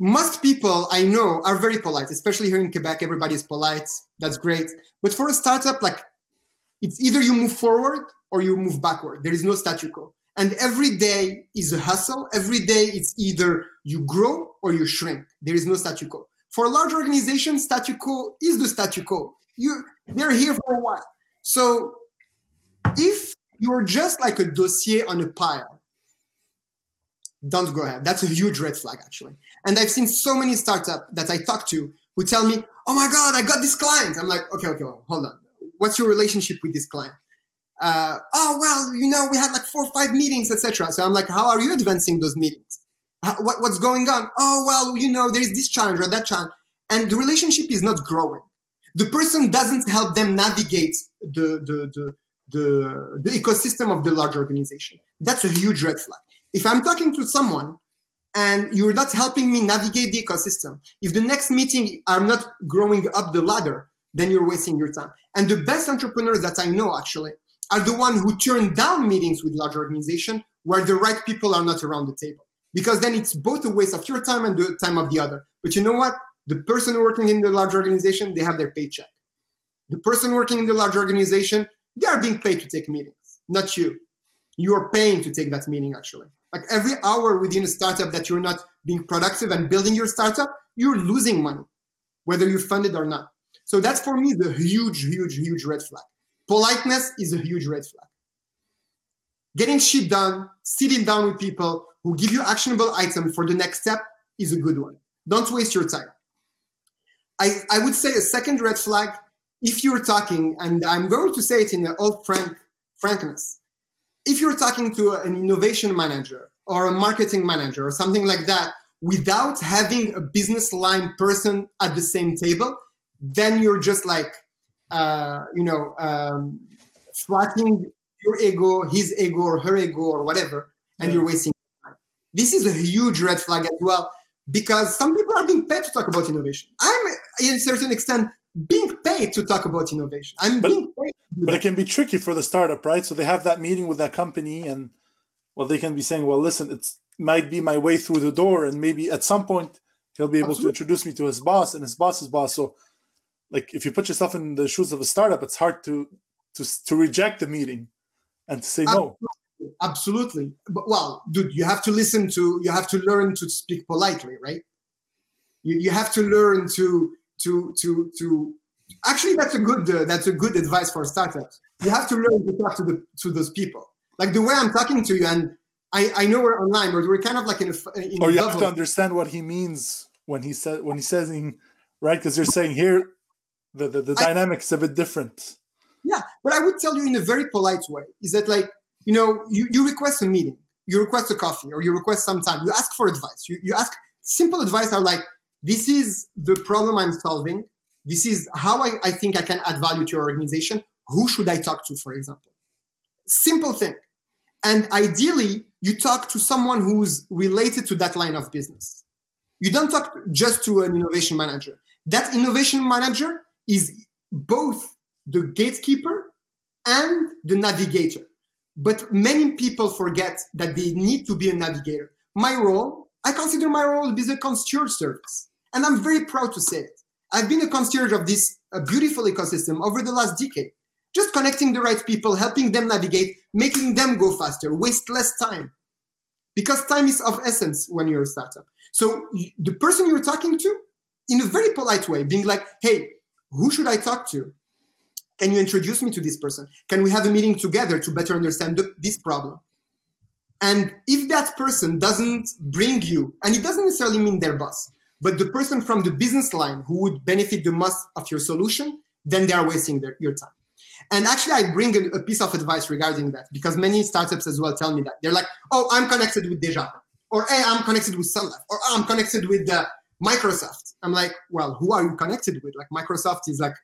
most people I know are very polite, especially here in Quebec. Everybody's polite. That's great. But for a startup, like it's either you move forward or you move backward. There is no statu quo. And every day is a hustle. Every day it's either you grow or you shrink. There is no statu quo. For a large organization, statu quo is the statu quo. They're here for a while. So if you're just like a dossier on a pile, don't go ahead. That's a huge red flag, actually. And I've seen so many startups that I talk to who tell me, oh my God, I got this client. I'm like, okay, well, hold on. What's your relationship with this client? Oh, well, you know, we had like 4 or 5 meetings, etc. So I'm like, how are you advancing those meetings? What's going on? Oh, well, you know, there's this challenge or that challenge. And the relationship is not growing. The person doesn't help them navigate the ecosystem of the large organization. That's a huge red flag. If I'm talking to someone and you're not helping me navigate the ecosystem, if the next meeting I'm not growing up the ladder, then you're wasting your time. And the best entrepreneurs that I know, actually, are the ones who turn down meetings with large organizations where the right people are not around the table. Because then it's both a waste of your time and the time of the other. But you know what? The person working in the large organization, they have their paycheck. The person working in the large organization, they are being paid to take meetings, not you. You are paying to take that meeting, actually. Like every hour within a startup that you're not being productive and building your startup, you're losing money, whether you fund it or not. So that's, for me, the huge, huge, huge red flag. Politeness is a huge red flag. Getting shit done, sitting down with people who give you actionable items for the next step is a good one. Don't waste your time. I would say a second red flag, if you're talking, and I'm going to say it in all frankness, if you're talking to an innovation manager or a marketing manager or something like that, without having a business line person at the same table, then you're just like, flattening your ego, his ego or her ego or whatever, and you're wasting time. This is a huge red flag as well, because some people are being paid to talk about innovation. I'm, in a certain extent, being paid to talk about innovation. But it can be tricky for the startup, right? So they have that meeting with that company and, well, they can be saying, well, listen, it might be my way through the door, and maybe at some point he'll be able Absolutely. To introduce me to his boss and his boss's boss. So, like, if you put yourself in the shoes of a startup, it's hard to reject the meeting and to say Absolutely. No. Absolutely. But, well, dude, you have to learn to speak politely, right? You have to learn to actually, that's a good advice for startups. You have to learn to talk to those people. Like the way I'm talking to you, and I know we're online, but we're kind of like in a Or you have to understand what he means when he says, right? Because you're saying here, the dynamics a bit different. Yeah, but I would tell you in a very polite way is that, like, you know, you request a meeting, you request a coffee, or you request some time. You ask for advice. You ask simple advice are like, this is the problem I'm solving. This is how I think I can add value to your organization. Who should I talk to, for example? Simple thing. And ideally, you talk to someone who's related to that line of business. You don't talk just to an innovation manager. That innovation manager is both the gatekeeper and the navigator. But many people forget that they need to be a navigator. I consider my role to be the concierge service. And I'm very proud to say it. I've been a concierge of this beautiful ecosystem over the last decade, just connecting the right people, helping them navigate, making them go faster, waste less time. Because time is of essence when you're a startup. So the person you're talking to, in a very polite way, being like, hey, who should I talk to? Can you introduce me to this person? Can we have a meeting together to better understand this problem? And if that person doesn't bring you, and it doesn't necessarily mean their boss, but the person from the business line who would benefit the most of your solution, then they are wasting your time. And actually, I bring a piece of advice regarding that, because many startups as well tell me that. They're like, oh, I'm connected with Deja, or hey, I'm connected with Sunlight, or I'm connected with Microsoft. I'm like, well, who are you connected with? Like, Microsoft is like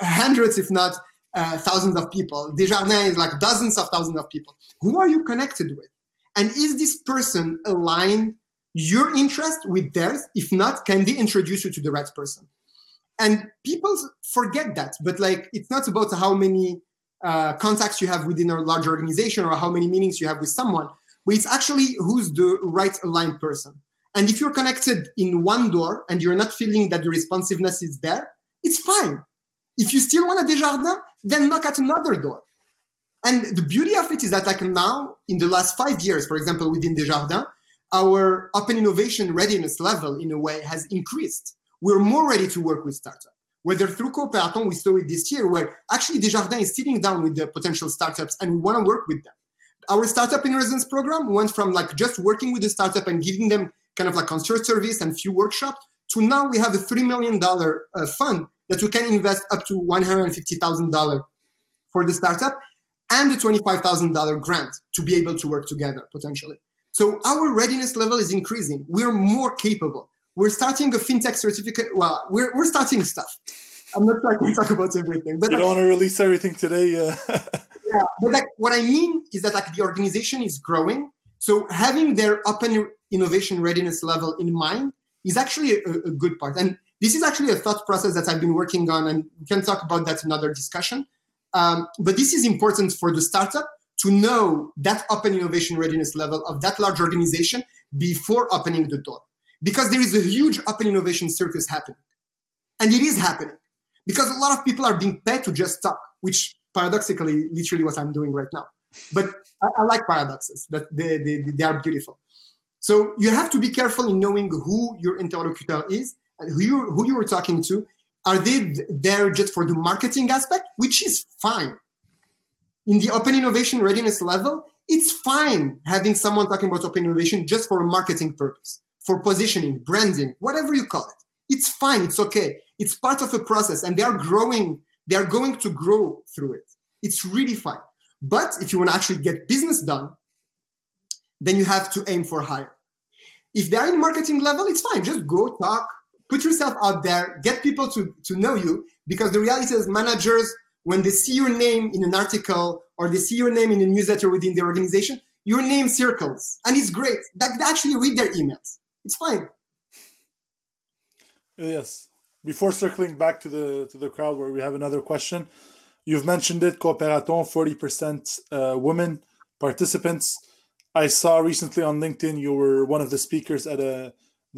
hundreds, if not thousands of people. Desjardins is like dozens of thousands of people. Who are you connected with? And is this person aligned your interest with theirs? If not, can they introduce you to the right person? And people forget that. But like, it's not about how many contacts you have within a large organization or how many meetings you have with someone, but it's actually who's the right aligned person. And if you're connected in one door and you're not feeling that the responsiveness is there, it's fine. If you still want a Desjardins, then knock at another door. And the beauty of it is that, like, now, in the last 5 years, for example, within Desjardins, our open innovation readiness level, in a way, has increased. We're more ready to work with startups. Whether through Coopérathon, we saw it this year, where actually Desjardins is sitting down with the potential startups and we want to work with them. Our startup in residence program went from like just working with the startup and giving them kind of like concert service and few workshops to now we have a $3 million fund that we can invest up to $150,000 for the startup and a $25,000 grant to be able to work together potentially. So our readiness level is increasing. We're more capable. We're starting a fintech certificate. Well, we're starting stuff. I'm not trying to talk about everything. But you don't want to release everything today. Yeah, but like what I mean is that like the organization is growing. So having their open innovation readiness level in mind is actually a good part. And this is actually a thought process that I've been working on, and we can talk about that in another discussion. But this is important for the startup to know that open innovation readiness level of that large organization before opening the door. Because there is a huge open innovation circus happening. And it is happening. Because a lot of people are being paid to just talk, which paradoxically, literally what I'm doing right now. But I like paradoxes, that they are beautiful. So you have to be careful in knowing who your interlocutor is and who you are talking to. Are they there just for the marketing aspect, which is fine. In the open innovation readiness level, it's fine having someone talking about open innovation just for a marketing purpose, for positioning, branding, whatever you call it. It's fine, it's okay. It's part of a process and they are growing. They are going to grow through it. It's really fine. But if you want to actually get business done, then you have to aim for higher. If they're in marketing level, it's fine. Just go talk, put yourself out there, get people to know you, because the reality is managers, when they see your name in an article or they see your name in a newsletter within their organization, your name circles. And it's great. They actually read their emails. It's fine. Yes. Before circling back to the crowd where we have another question, you've mentioned it, Coopérathon, 40% women participants. I saw recently on LinkedIn you were one of the speakers at the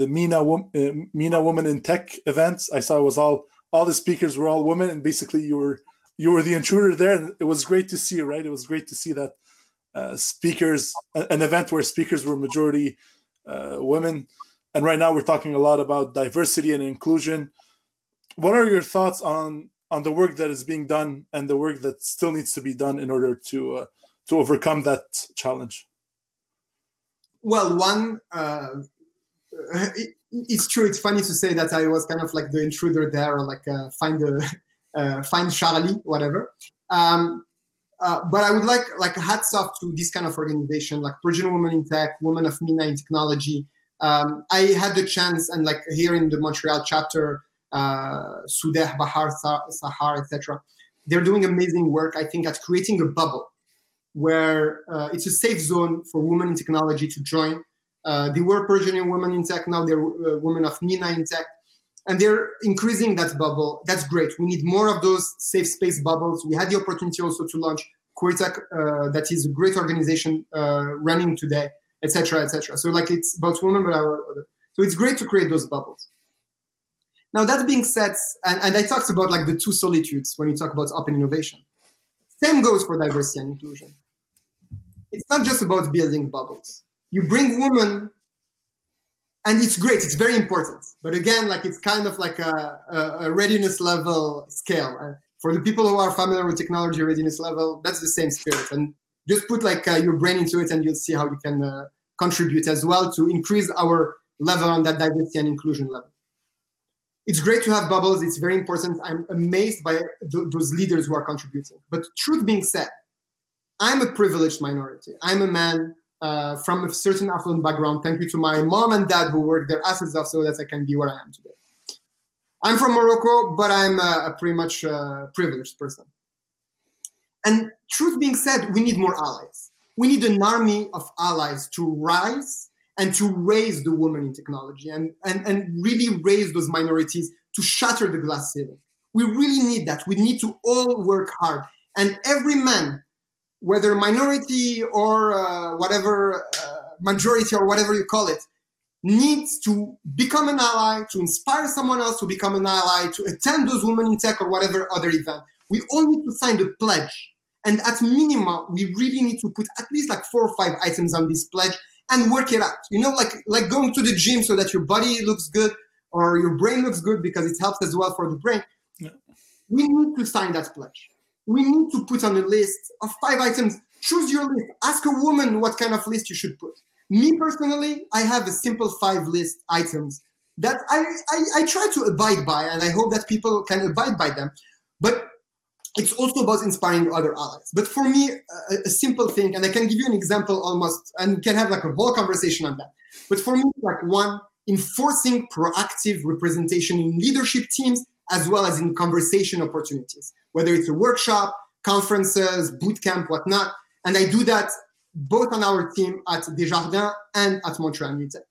MENA Women in Tech events. I saw it was all the speakers were all women, and basically you were the intruder there. And it was great to see, right? It was great to see that speakers, an event where speakers were majority women. And right now we're talking a lot about diversity and inclusion. What are your thoughts on the work that is being done and the work that still needs to be done in order to overcome that challenge? Well, it's true. It's funny to say that I was kind of like the intruder there, or like find Charlie, whatever. But I would like hats off to this kind of organization, like Persian Women in Tech, Women of MENA in Technology. I had the chance, and like here in the Montreal chapter, Sudeh, Bahar, Sahar, etc. They're doing amazing work, I think, at creating a bubble where it's a safe zone for women in technology to join. They were Persian Women in Tech, now they're Women of MENA in Tech. And they're increasing that bubble. That's great. We need more of those safe space bubbles. We had the opportunity also to launch Quirtech, that is a great organization running today, etc., etc. So like it's about women, but so it's great to create those bubbles. Now that being said, and I talked about like the two solitudes when you talk about open innovation. Same goes for diversity and inclusion. It's not just about building bubbles. You bring women, and it's great. It's very important. But again, like it's kind of like a readiness level scale. For the people who are familiar with technology readiness level, that's the same spirit. And just put like your brain into it, and you'll see how you can contribute as well to increase our level on that diversity and inclusion level. It's great to have bubbles. It's very important. I'm amazed by those leaders who are contributing. But truth being said, I'm a privileged minority. I'm a man from a certain affluent background. Thank you to my mom and dad who worked their asses off so that I can be where I am today. I'm from Morocco, but I'm a pretty much privileged person. And truth being said, we need more allies. We need an army of allies to rise and to raise the woman in technology and really raise those minorities to shatter the glass ceiling. We really need that. We need to all work hard. And every man, whether minority or majority or whatever you call it, needs to become an ally, to inspire someone else to become an ally, to attend those Women in Tech or whatever other event. We all need to sign the pledge. And at minimum, we really need to put at least like 4 or 5 items on this pledge and work it out. You know, like going to the gym so that your body looks good or your brain looks good, because it helps as well for the brain. Yeah. We need to sign that pledge. We need to put on a list of 5 items. Choose your list. Ask a woman what kind of list you should put. Me personally, I have a simple 5 list items that I try to abide by, and I hope that people can abide by them. But it's also about inspiring other allies. But for me, a simple thing, and I can give you an example almost, and we can have like a whole conversation on that. But for me, like one, enforcing proactive representation in leadership teams as well as in conversation opportunities, whether it's a workshop, conferences, bootcamp, whatnot. And I do that both on our team at Desjardins and at Montreal New Tech.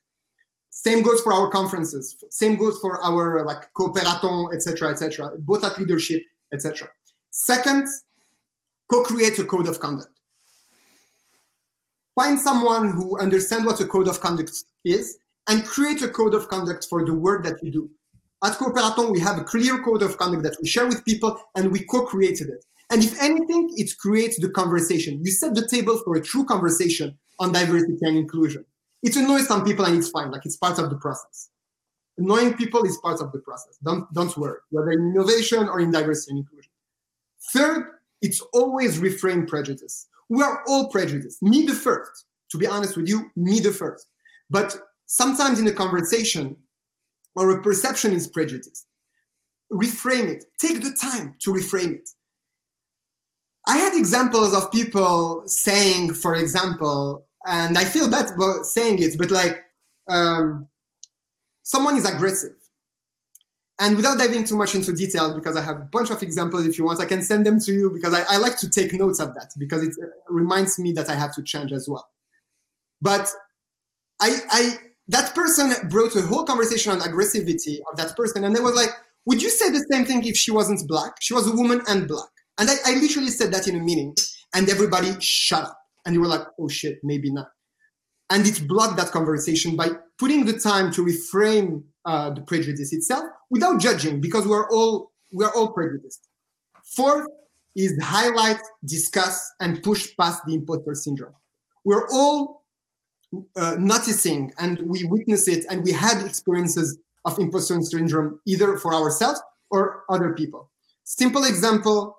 Same goes for our conferences. Same goes for our like Coopérathon, et cetera, both at leadership, et cetera. Second, co-create a code of conduct. Find someone who understands what a code of conduct is and create a code of conduct for the work that you do. At Coopérathon, we have a clear code of conduct that we share with people, and we co-created it. And if anything, it creates the conversation. You set the table for a true conversation on diversity and inclusion. It annoys some people, and it's fine. Like, it's part of the process. Annoying people is part of the process. Don't worry, whether in innovation or in diversity and inclusion. Third, it's always reframe prejudice. We are all prejudiced, me the first. To be honest with you, me the first. But sometimes in a conversation or a perception is prejudiced. Reframe it. Take the time to reframe it. I had examples of people saying, for example, and I feel bad about saying it, but like someone is aggressive. And without diving too much into details, because I have a bunch of examples, if you want, I can send them to you, because I like to take notes of that, because it reminds me that I have to change as well. But that person brought a whole conversation on aggressivity of that person, and they were like, would you say the same thing if she wasn't black? She was a woman and black. And I literally said that in a meeting, and everybody shut up. And you were like, oh shit, maybe not. And it blocked that conversation by putting the time to reframe the prejudice itself without judging, because we're all prejudiced. Fourth is highlight, discuss, and push past the imposter syndrome. We're all noticing, and we witness it, and we had experiences of imposter syndrome either for ourselves or other people. Simple example,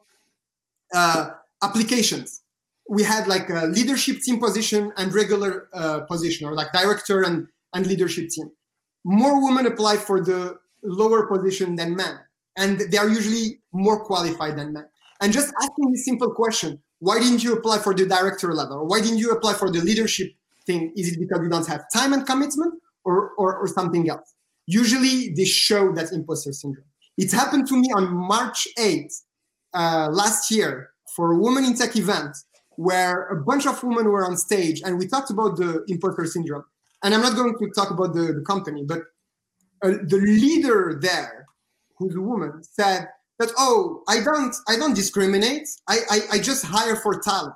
applications. We had like a leadership team position and regular position, or like director and leadership team. More women apply for the lower position than men, and they are usually more qualified than men. And just asking the simple question, why didn't you apply for the director level? Or why didn't you apply for the leadership thing? Is it because you don't have time and commitment or something else? Usually they show that imposter syndrome. It happened to me on March 8th last year for a Women in Tech event, where a bunch of women were on stage, and we talked about the imposter syndrome. And I'm not going to talk about the company, but the leader there, who's a woman, said that, oh, I don't discriminate. I just hire for talent.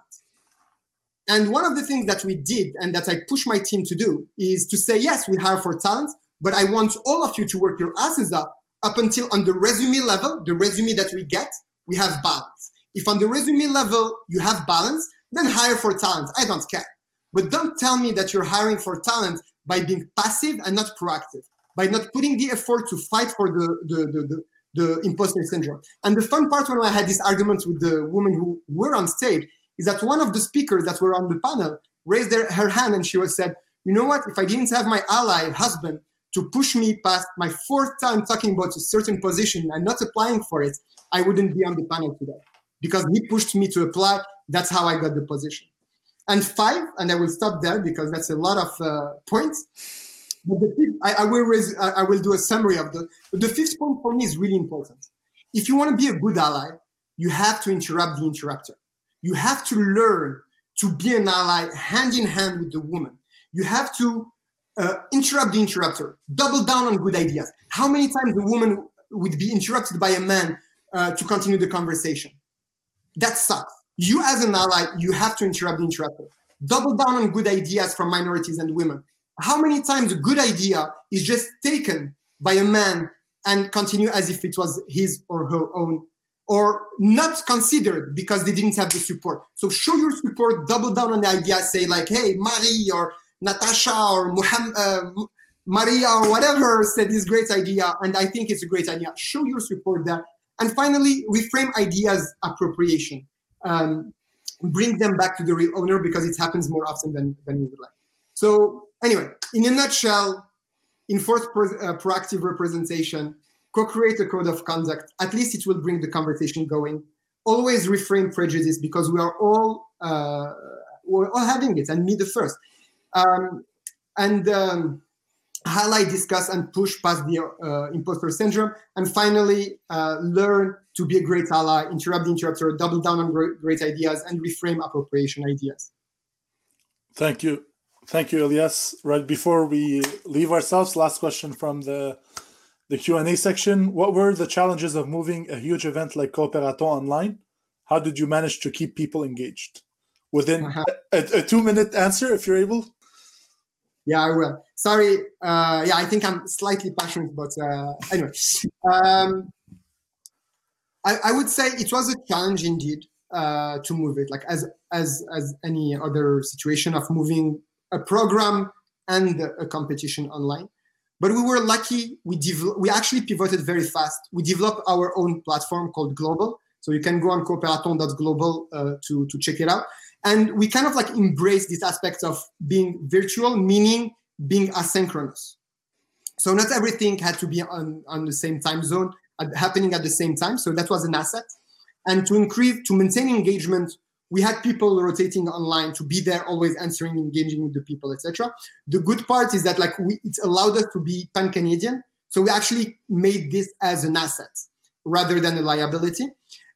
And one of the things that we did and that I push my team to do is to say, yes, we hire for talent, but I want all of you to work your asses up until on the resume level, the resume that we get, we have balance. If on the resume level you have balance, then hire for talent. I don't care. But don't tell me that you're hiring for talent by being passive and not proactive, by not putting the effort to fight for the imposter syndrome. And the fun part when I had this argument with the women who were on stage is that one of the speakers that were on the panel raised her hand, and she said, you know what, if I didn't have my ally, husband, to push me past my fourth time talking about a certain position and not applying for it, I wouldn't be on the panel today. Because he pushed me to apply, that's how I got the position. And five, and I will stop there because that's a lot of points. But the fifth, I will do a summary of those. But the fifth point for me is really important. If you want to be a good ally, you have to interrupt the interrupter. You have to learn to be an ally hand in hand with the woman. You have to interrupt the interrupter, double down on good ideas. How many times a woman would be interrupted by a man to continue the conversation? That sucks. You as an ally, you have to interrupt the interrupter. Double down on good ideas from minorities and women. How many times a good idea is just taken by a man and continue as if it was his or her own, or not considered because they didn't have the support? So show your support, double down on the idea, say like, hey, Marie or Natasha or Maria or whatever said this great idea, and I think it's a great idea. Show your support there. And finally, reframe ideas appropriation. and bring them back to the real owner, because it happens more often than we would like. So anyway, in a nutshell, enforce proactive representation, co-create a code of conduct. At least it will bring the conversation going. Always refrain prejudice, because we are all having it, and me the first. Highlight, discuss, and push past the imposter syndrome. And finally, learn to be a great ally, interrupt the interrupter, double down on great ideas, and reframe appropriation ideas. Thank you. Thank you, Elias. Right before we leave ourselves, last question from the Q&A section. What were the challenges of moving a huge event like Coopérathon online? How did you manage to keep people engaged? Within a 2-minute answer, if you're able. Yeah, I will. Sorry. I think I'm slightly passionate, but anyway. I would say it was a challenge indeed to move it, like as any other situation of moving a program and a competition online. But we were lucky. We actually pivoted very fast. We developed our own platform called Global. So you can go on cooperathon.global to check it out. And we kind of like embrace this aspect of being virtual, meaning being asynchronous. So not everything had to be on the same time zone, happening at the same time. So that was an asset. And to maintain engagement, we had people rotating online to be there, always answering, engaging with the people, etc. The good part is that it allowed us to be pan-Canadian. So we actually made this as an asset rather than a liability.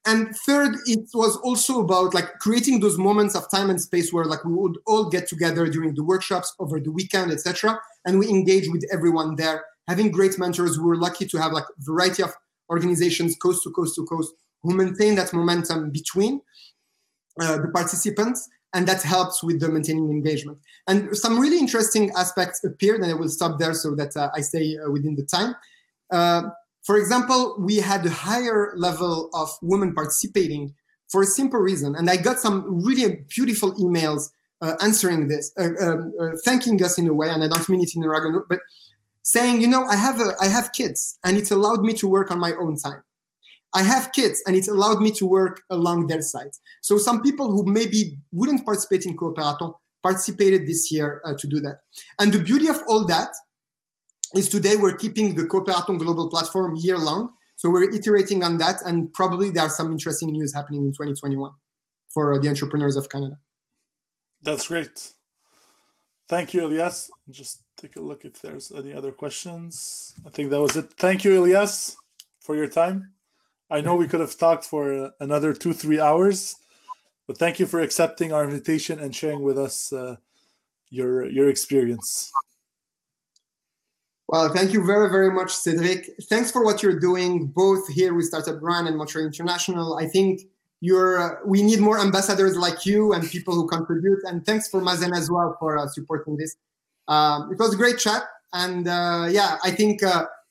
And third, it was also about creating those moments of time and space where we would all get together during the workshops, over the weekend, etc. And we engage with everyone there, having great mentors. We were lucky to have a variety of organizations, coast to coast to coast, who maintain that momentum between the participants, and that helps with the maintaining engagement. And some really interesting aspects appeared, and I will stop there so that I stay within the time. For example, we had a higher level of women participating for a simple reason. And I got some really beautiful emails answering this, thanking us in a way, and I don't mean it in a arrogant way, but saying, I have kids, and it's allowed me to work on my own time. I have kids, and it's allowed me to work along their sides. So some people who maybe wouldn't participate in Coopérathon participated this year to do that. And the beauty of all that is today we're keeping the Coopérathon Global platform year-long. So we're iterating on that, and probably there are some interesting news happening in 2021 for the entrepreneurs of Canada. That's great. Thank you, Elias. Just take a look if there's any other questions. I think that was it. Thank you, Elias, for your time. I know we could have talked for another 2-3 hours, but thank you for accepting our invitation and sharing with us your experience. Well, thank you very, very much, Cedric. Thanks for what you're doing, both here with Startup Grind and Montreal International. I think we need more ambassadors like you and people who contribute. And thanks for Mazen as well for supporting this. It was a great chat. And I think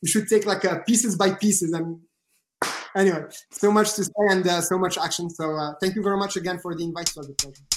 we should take pieces by pieces. And anyway, so much to say and so much action. So thank you very much again for the invite.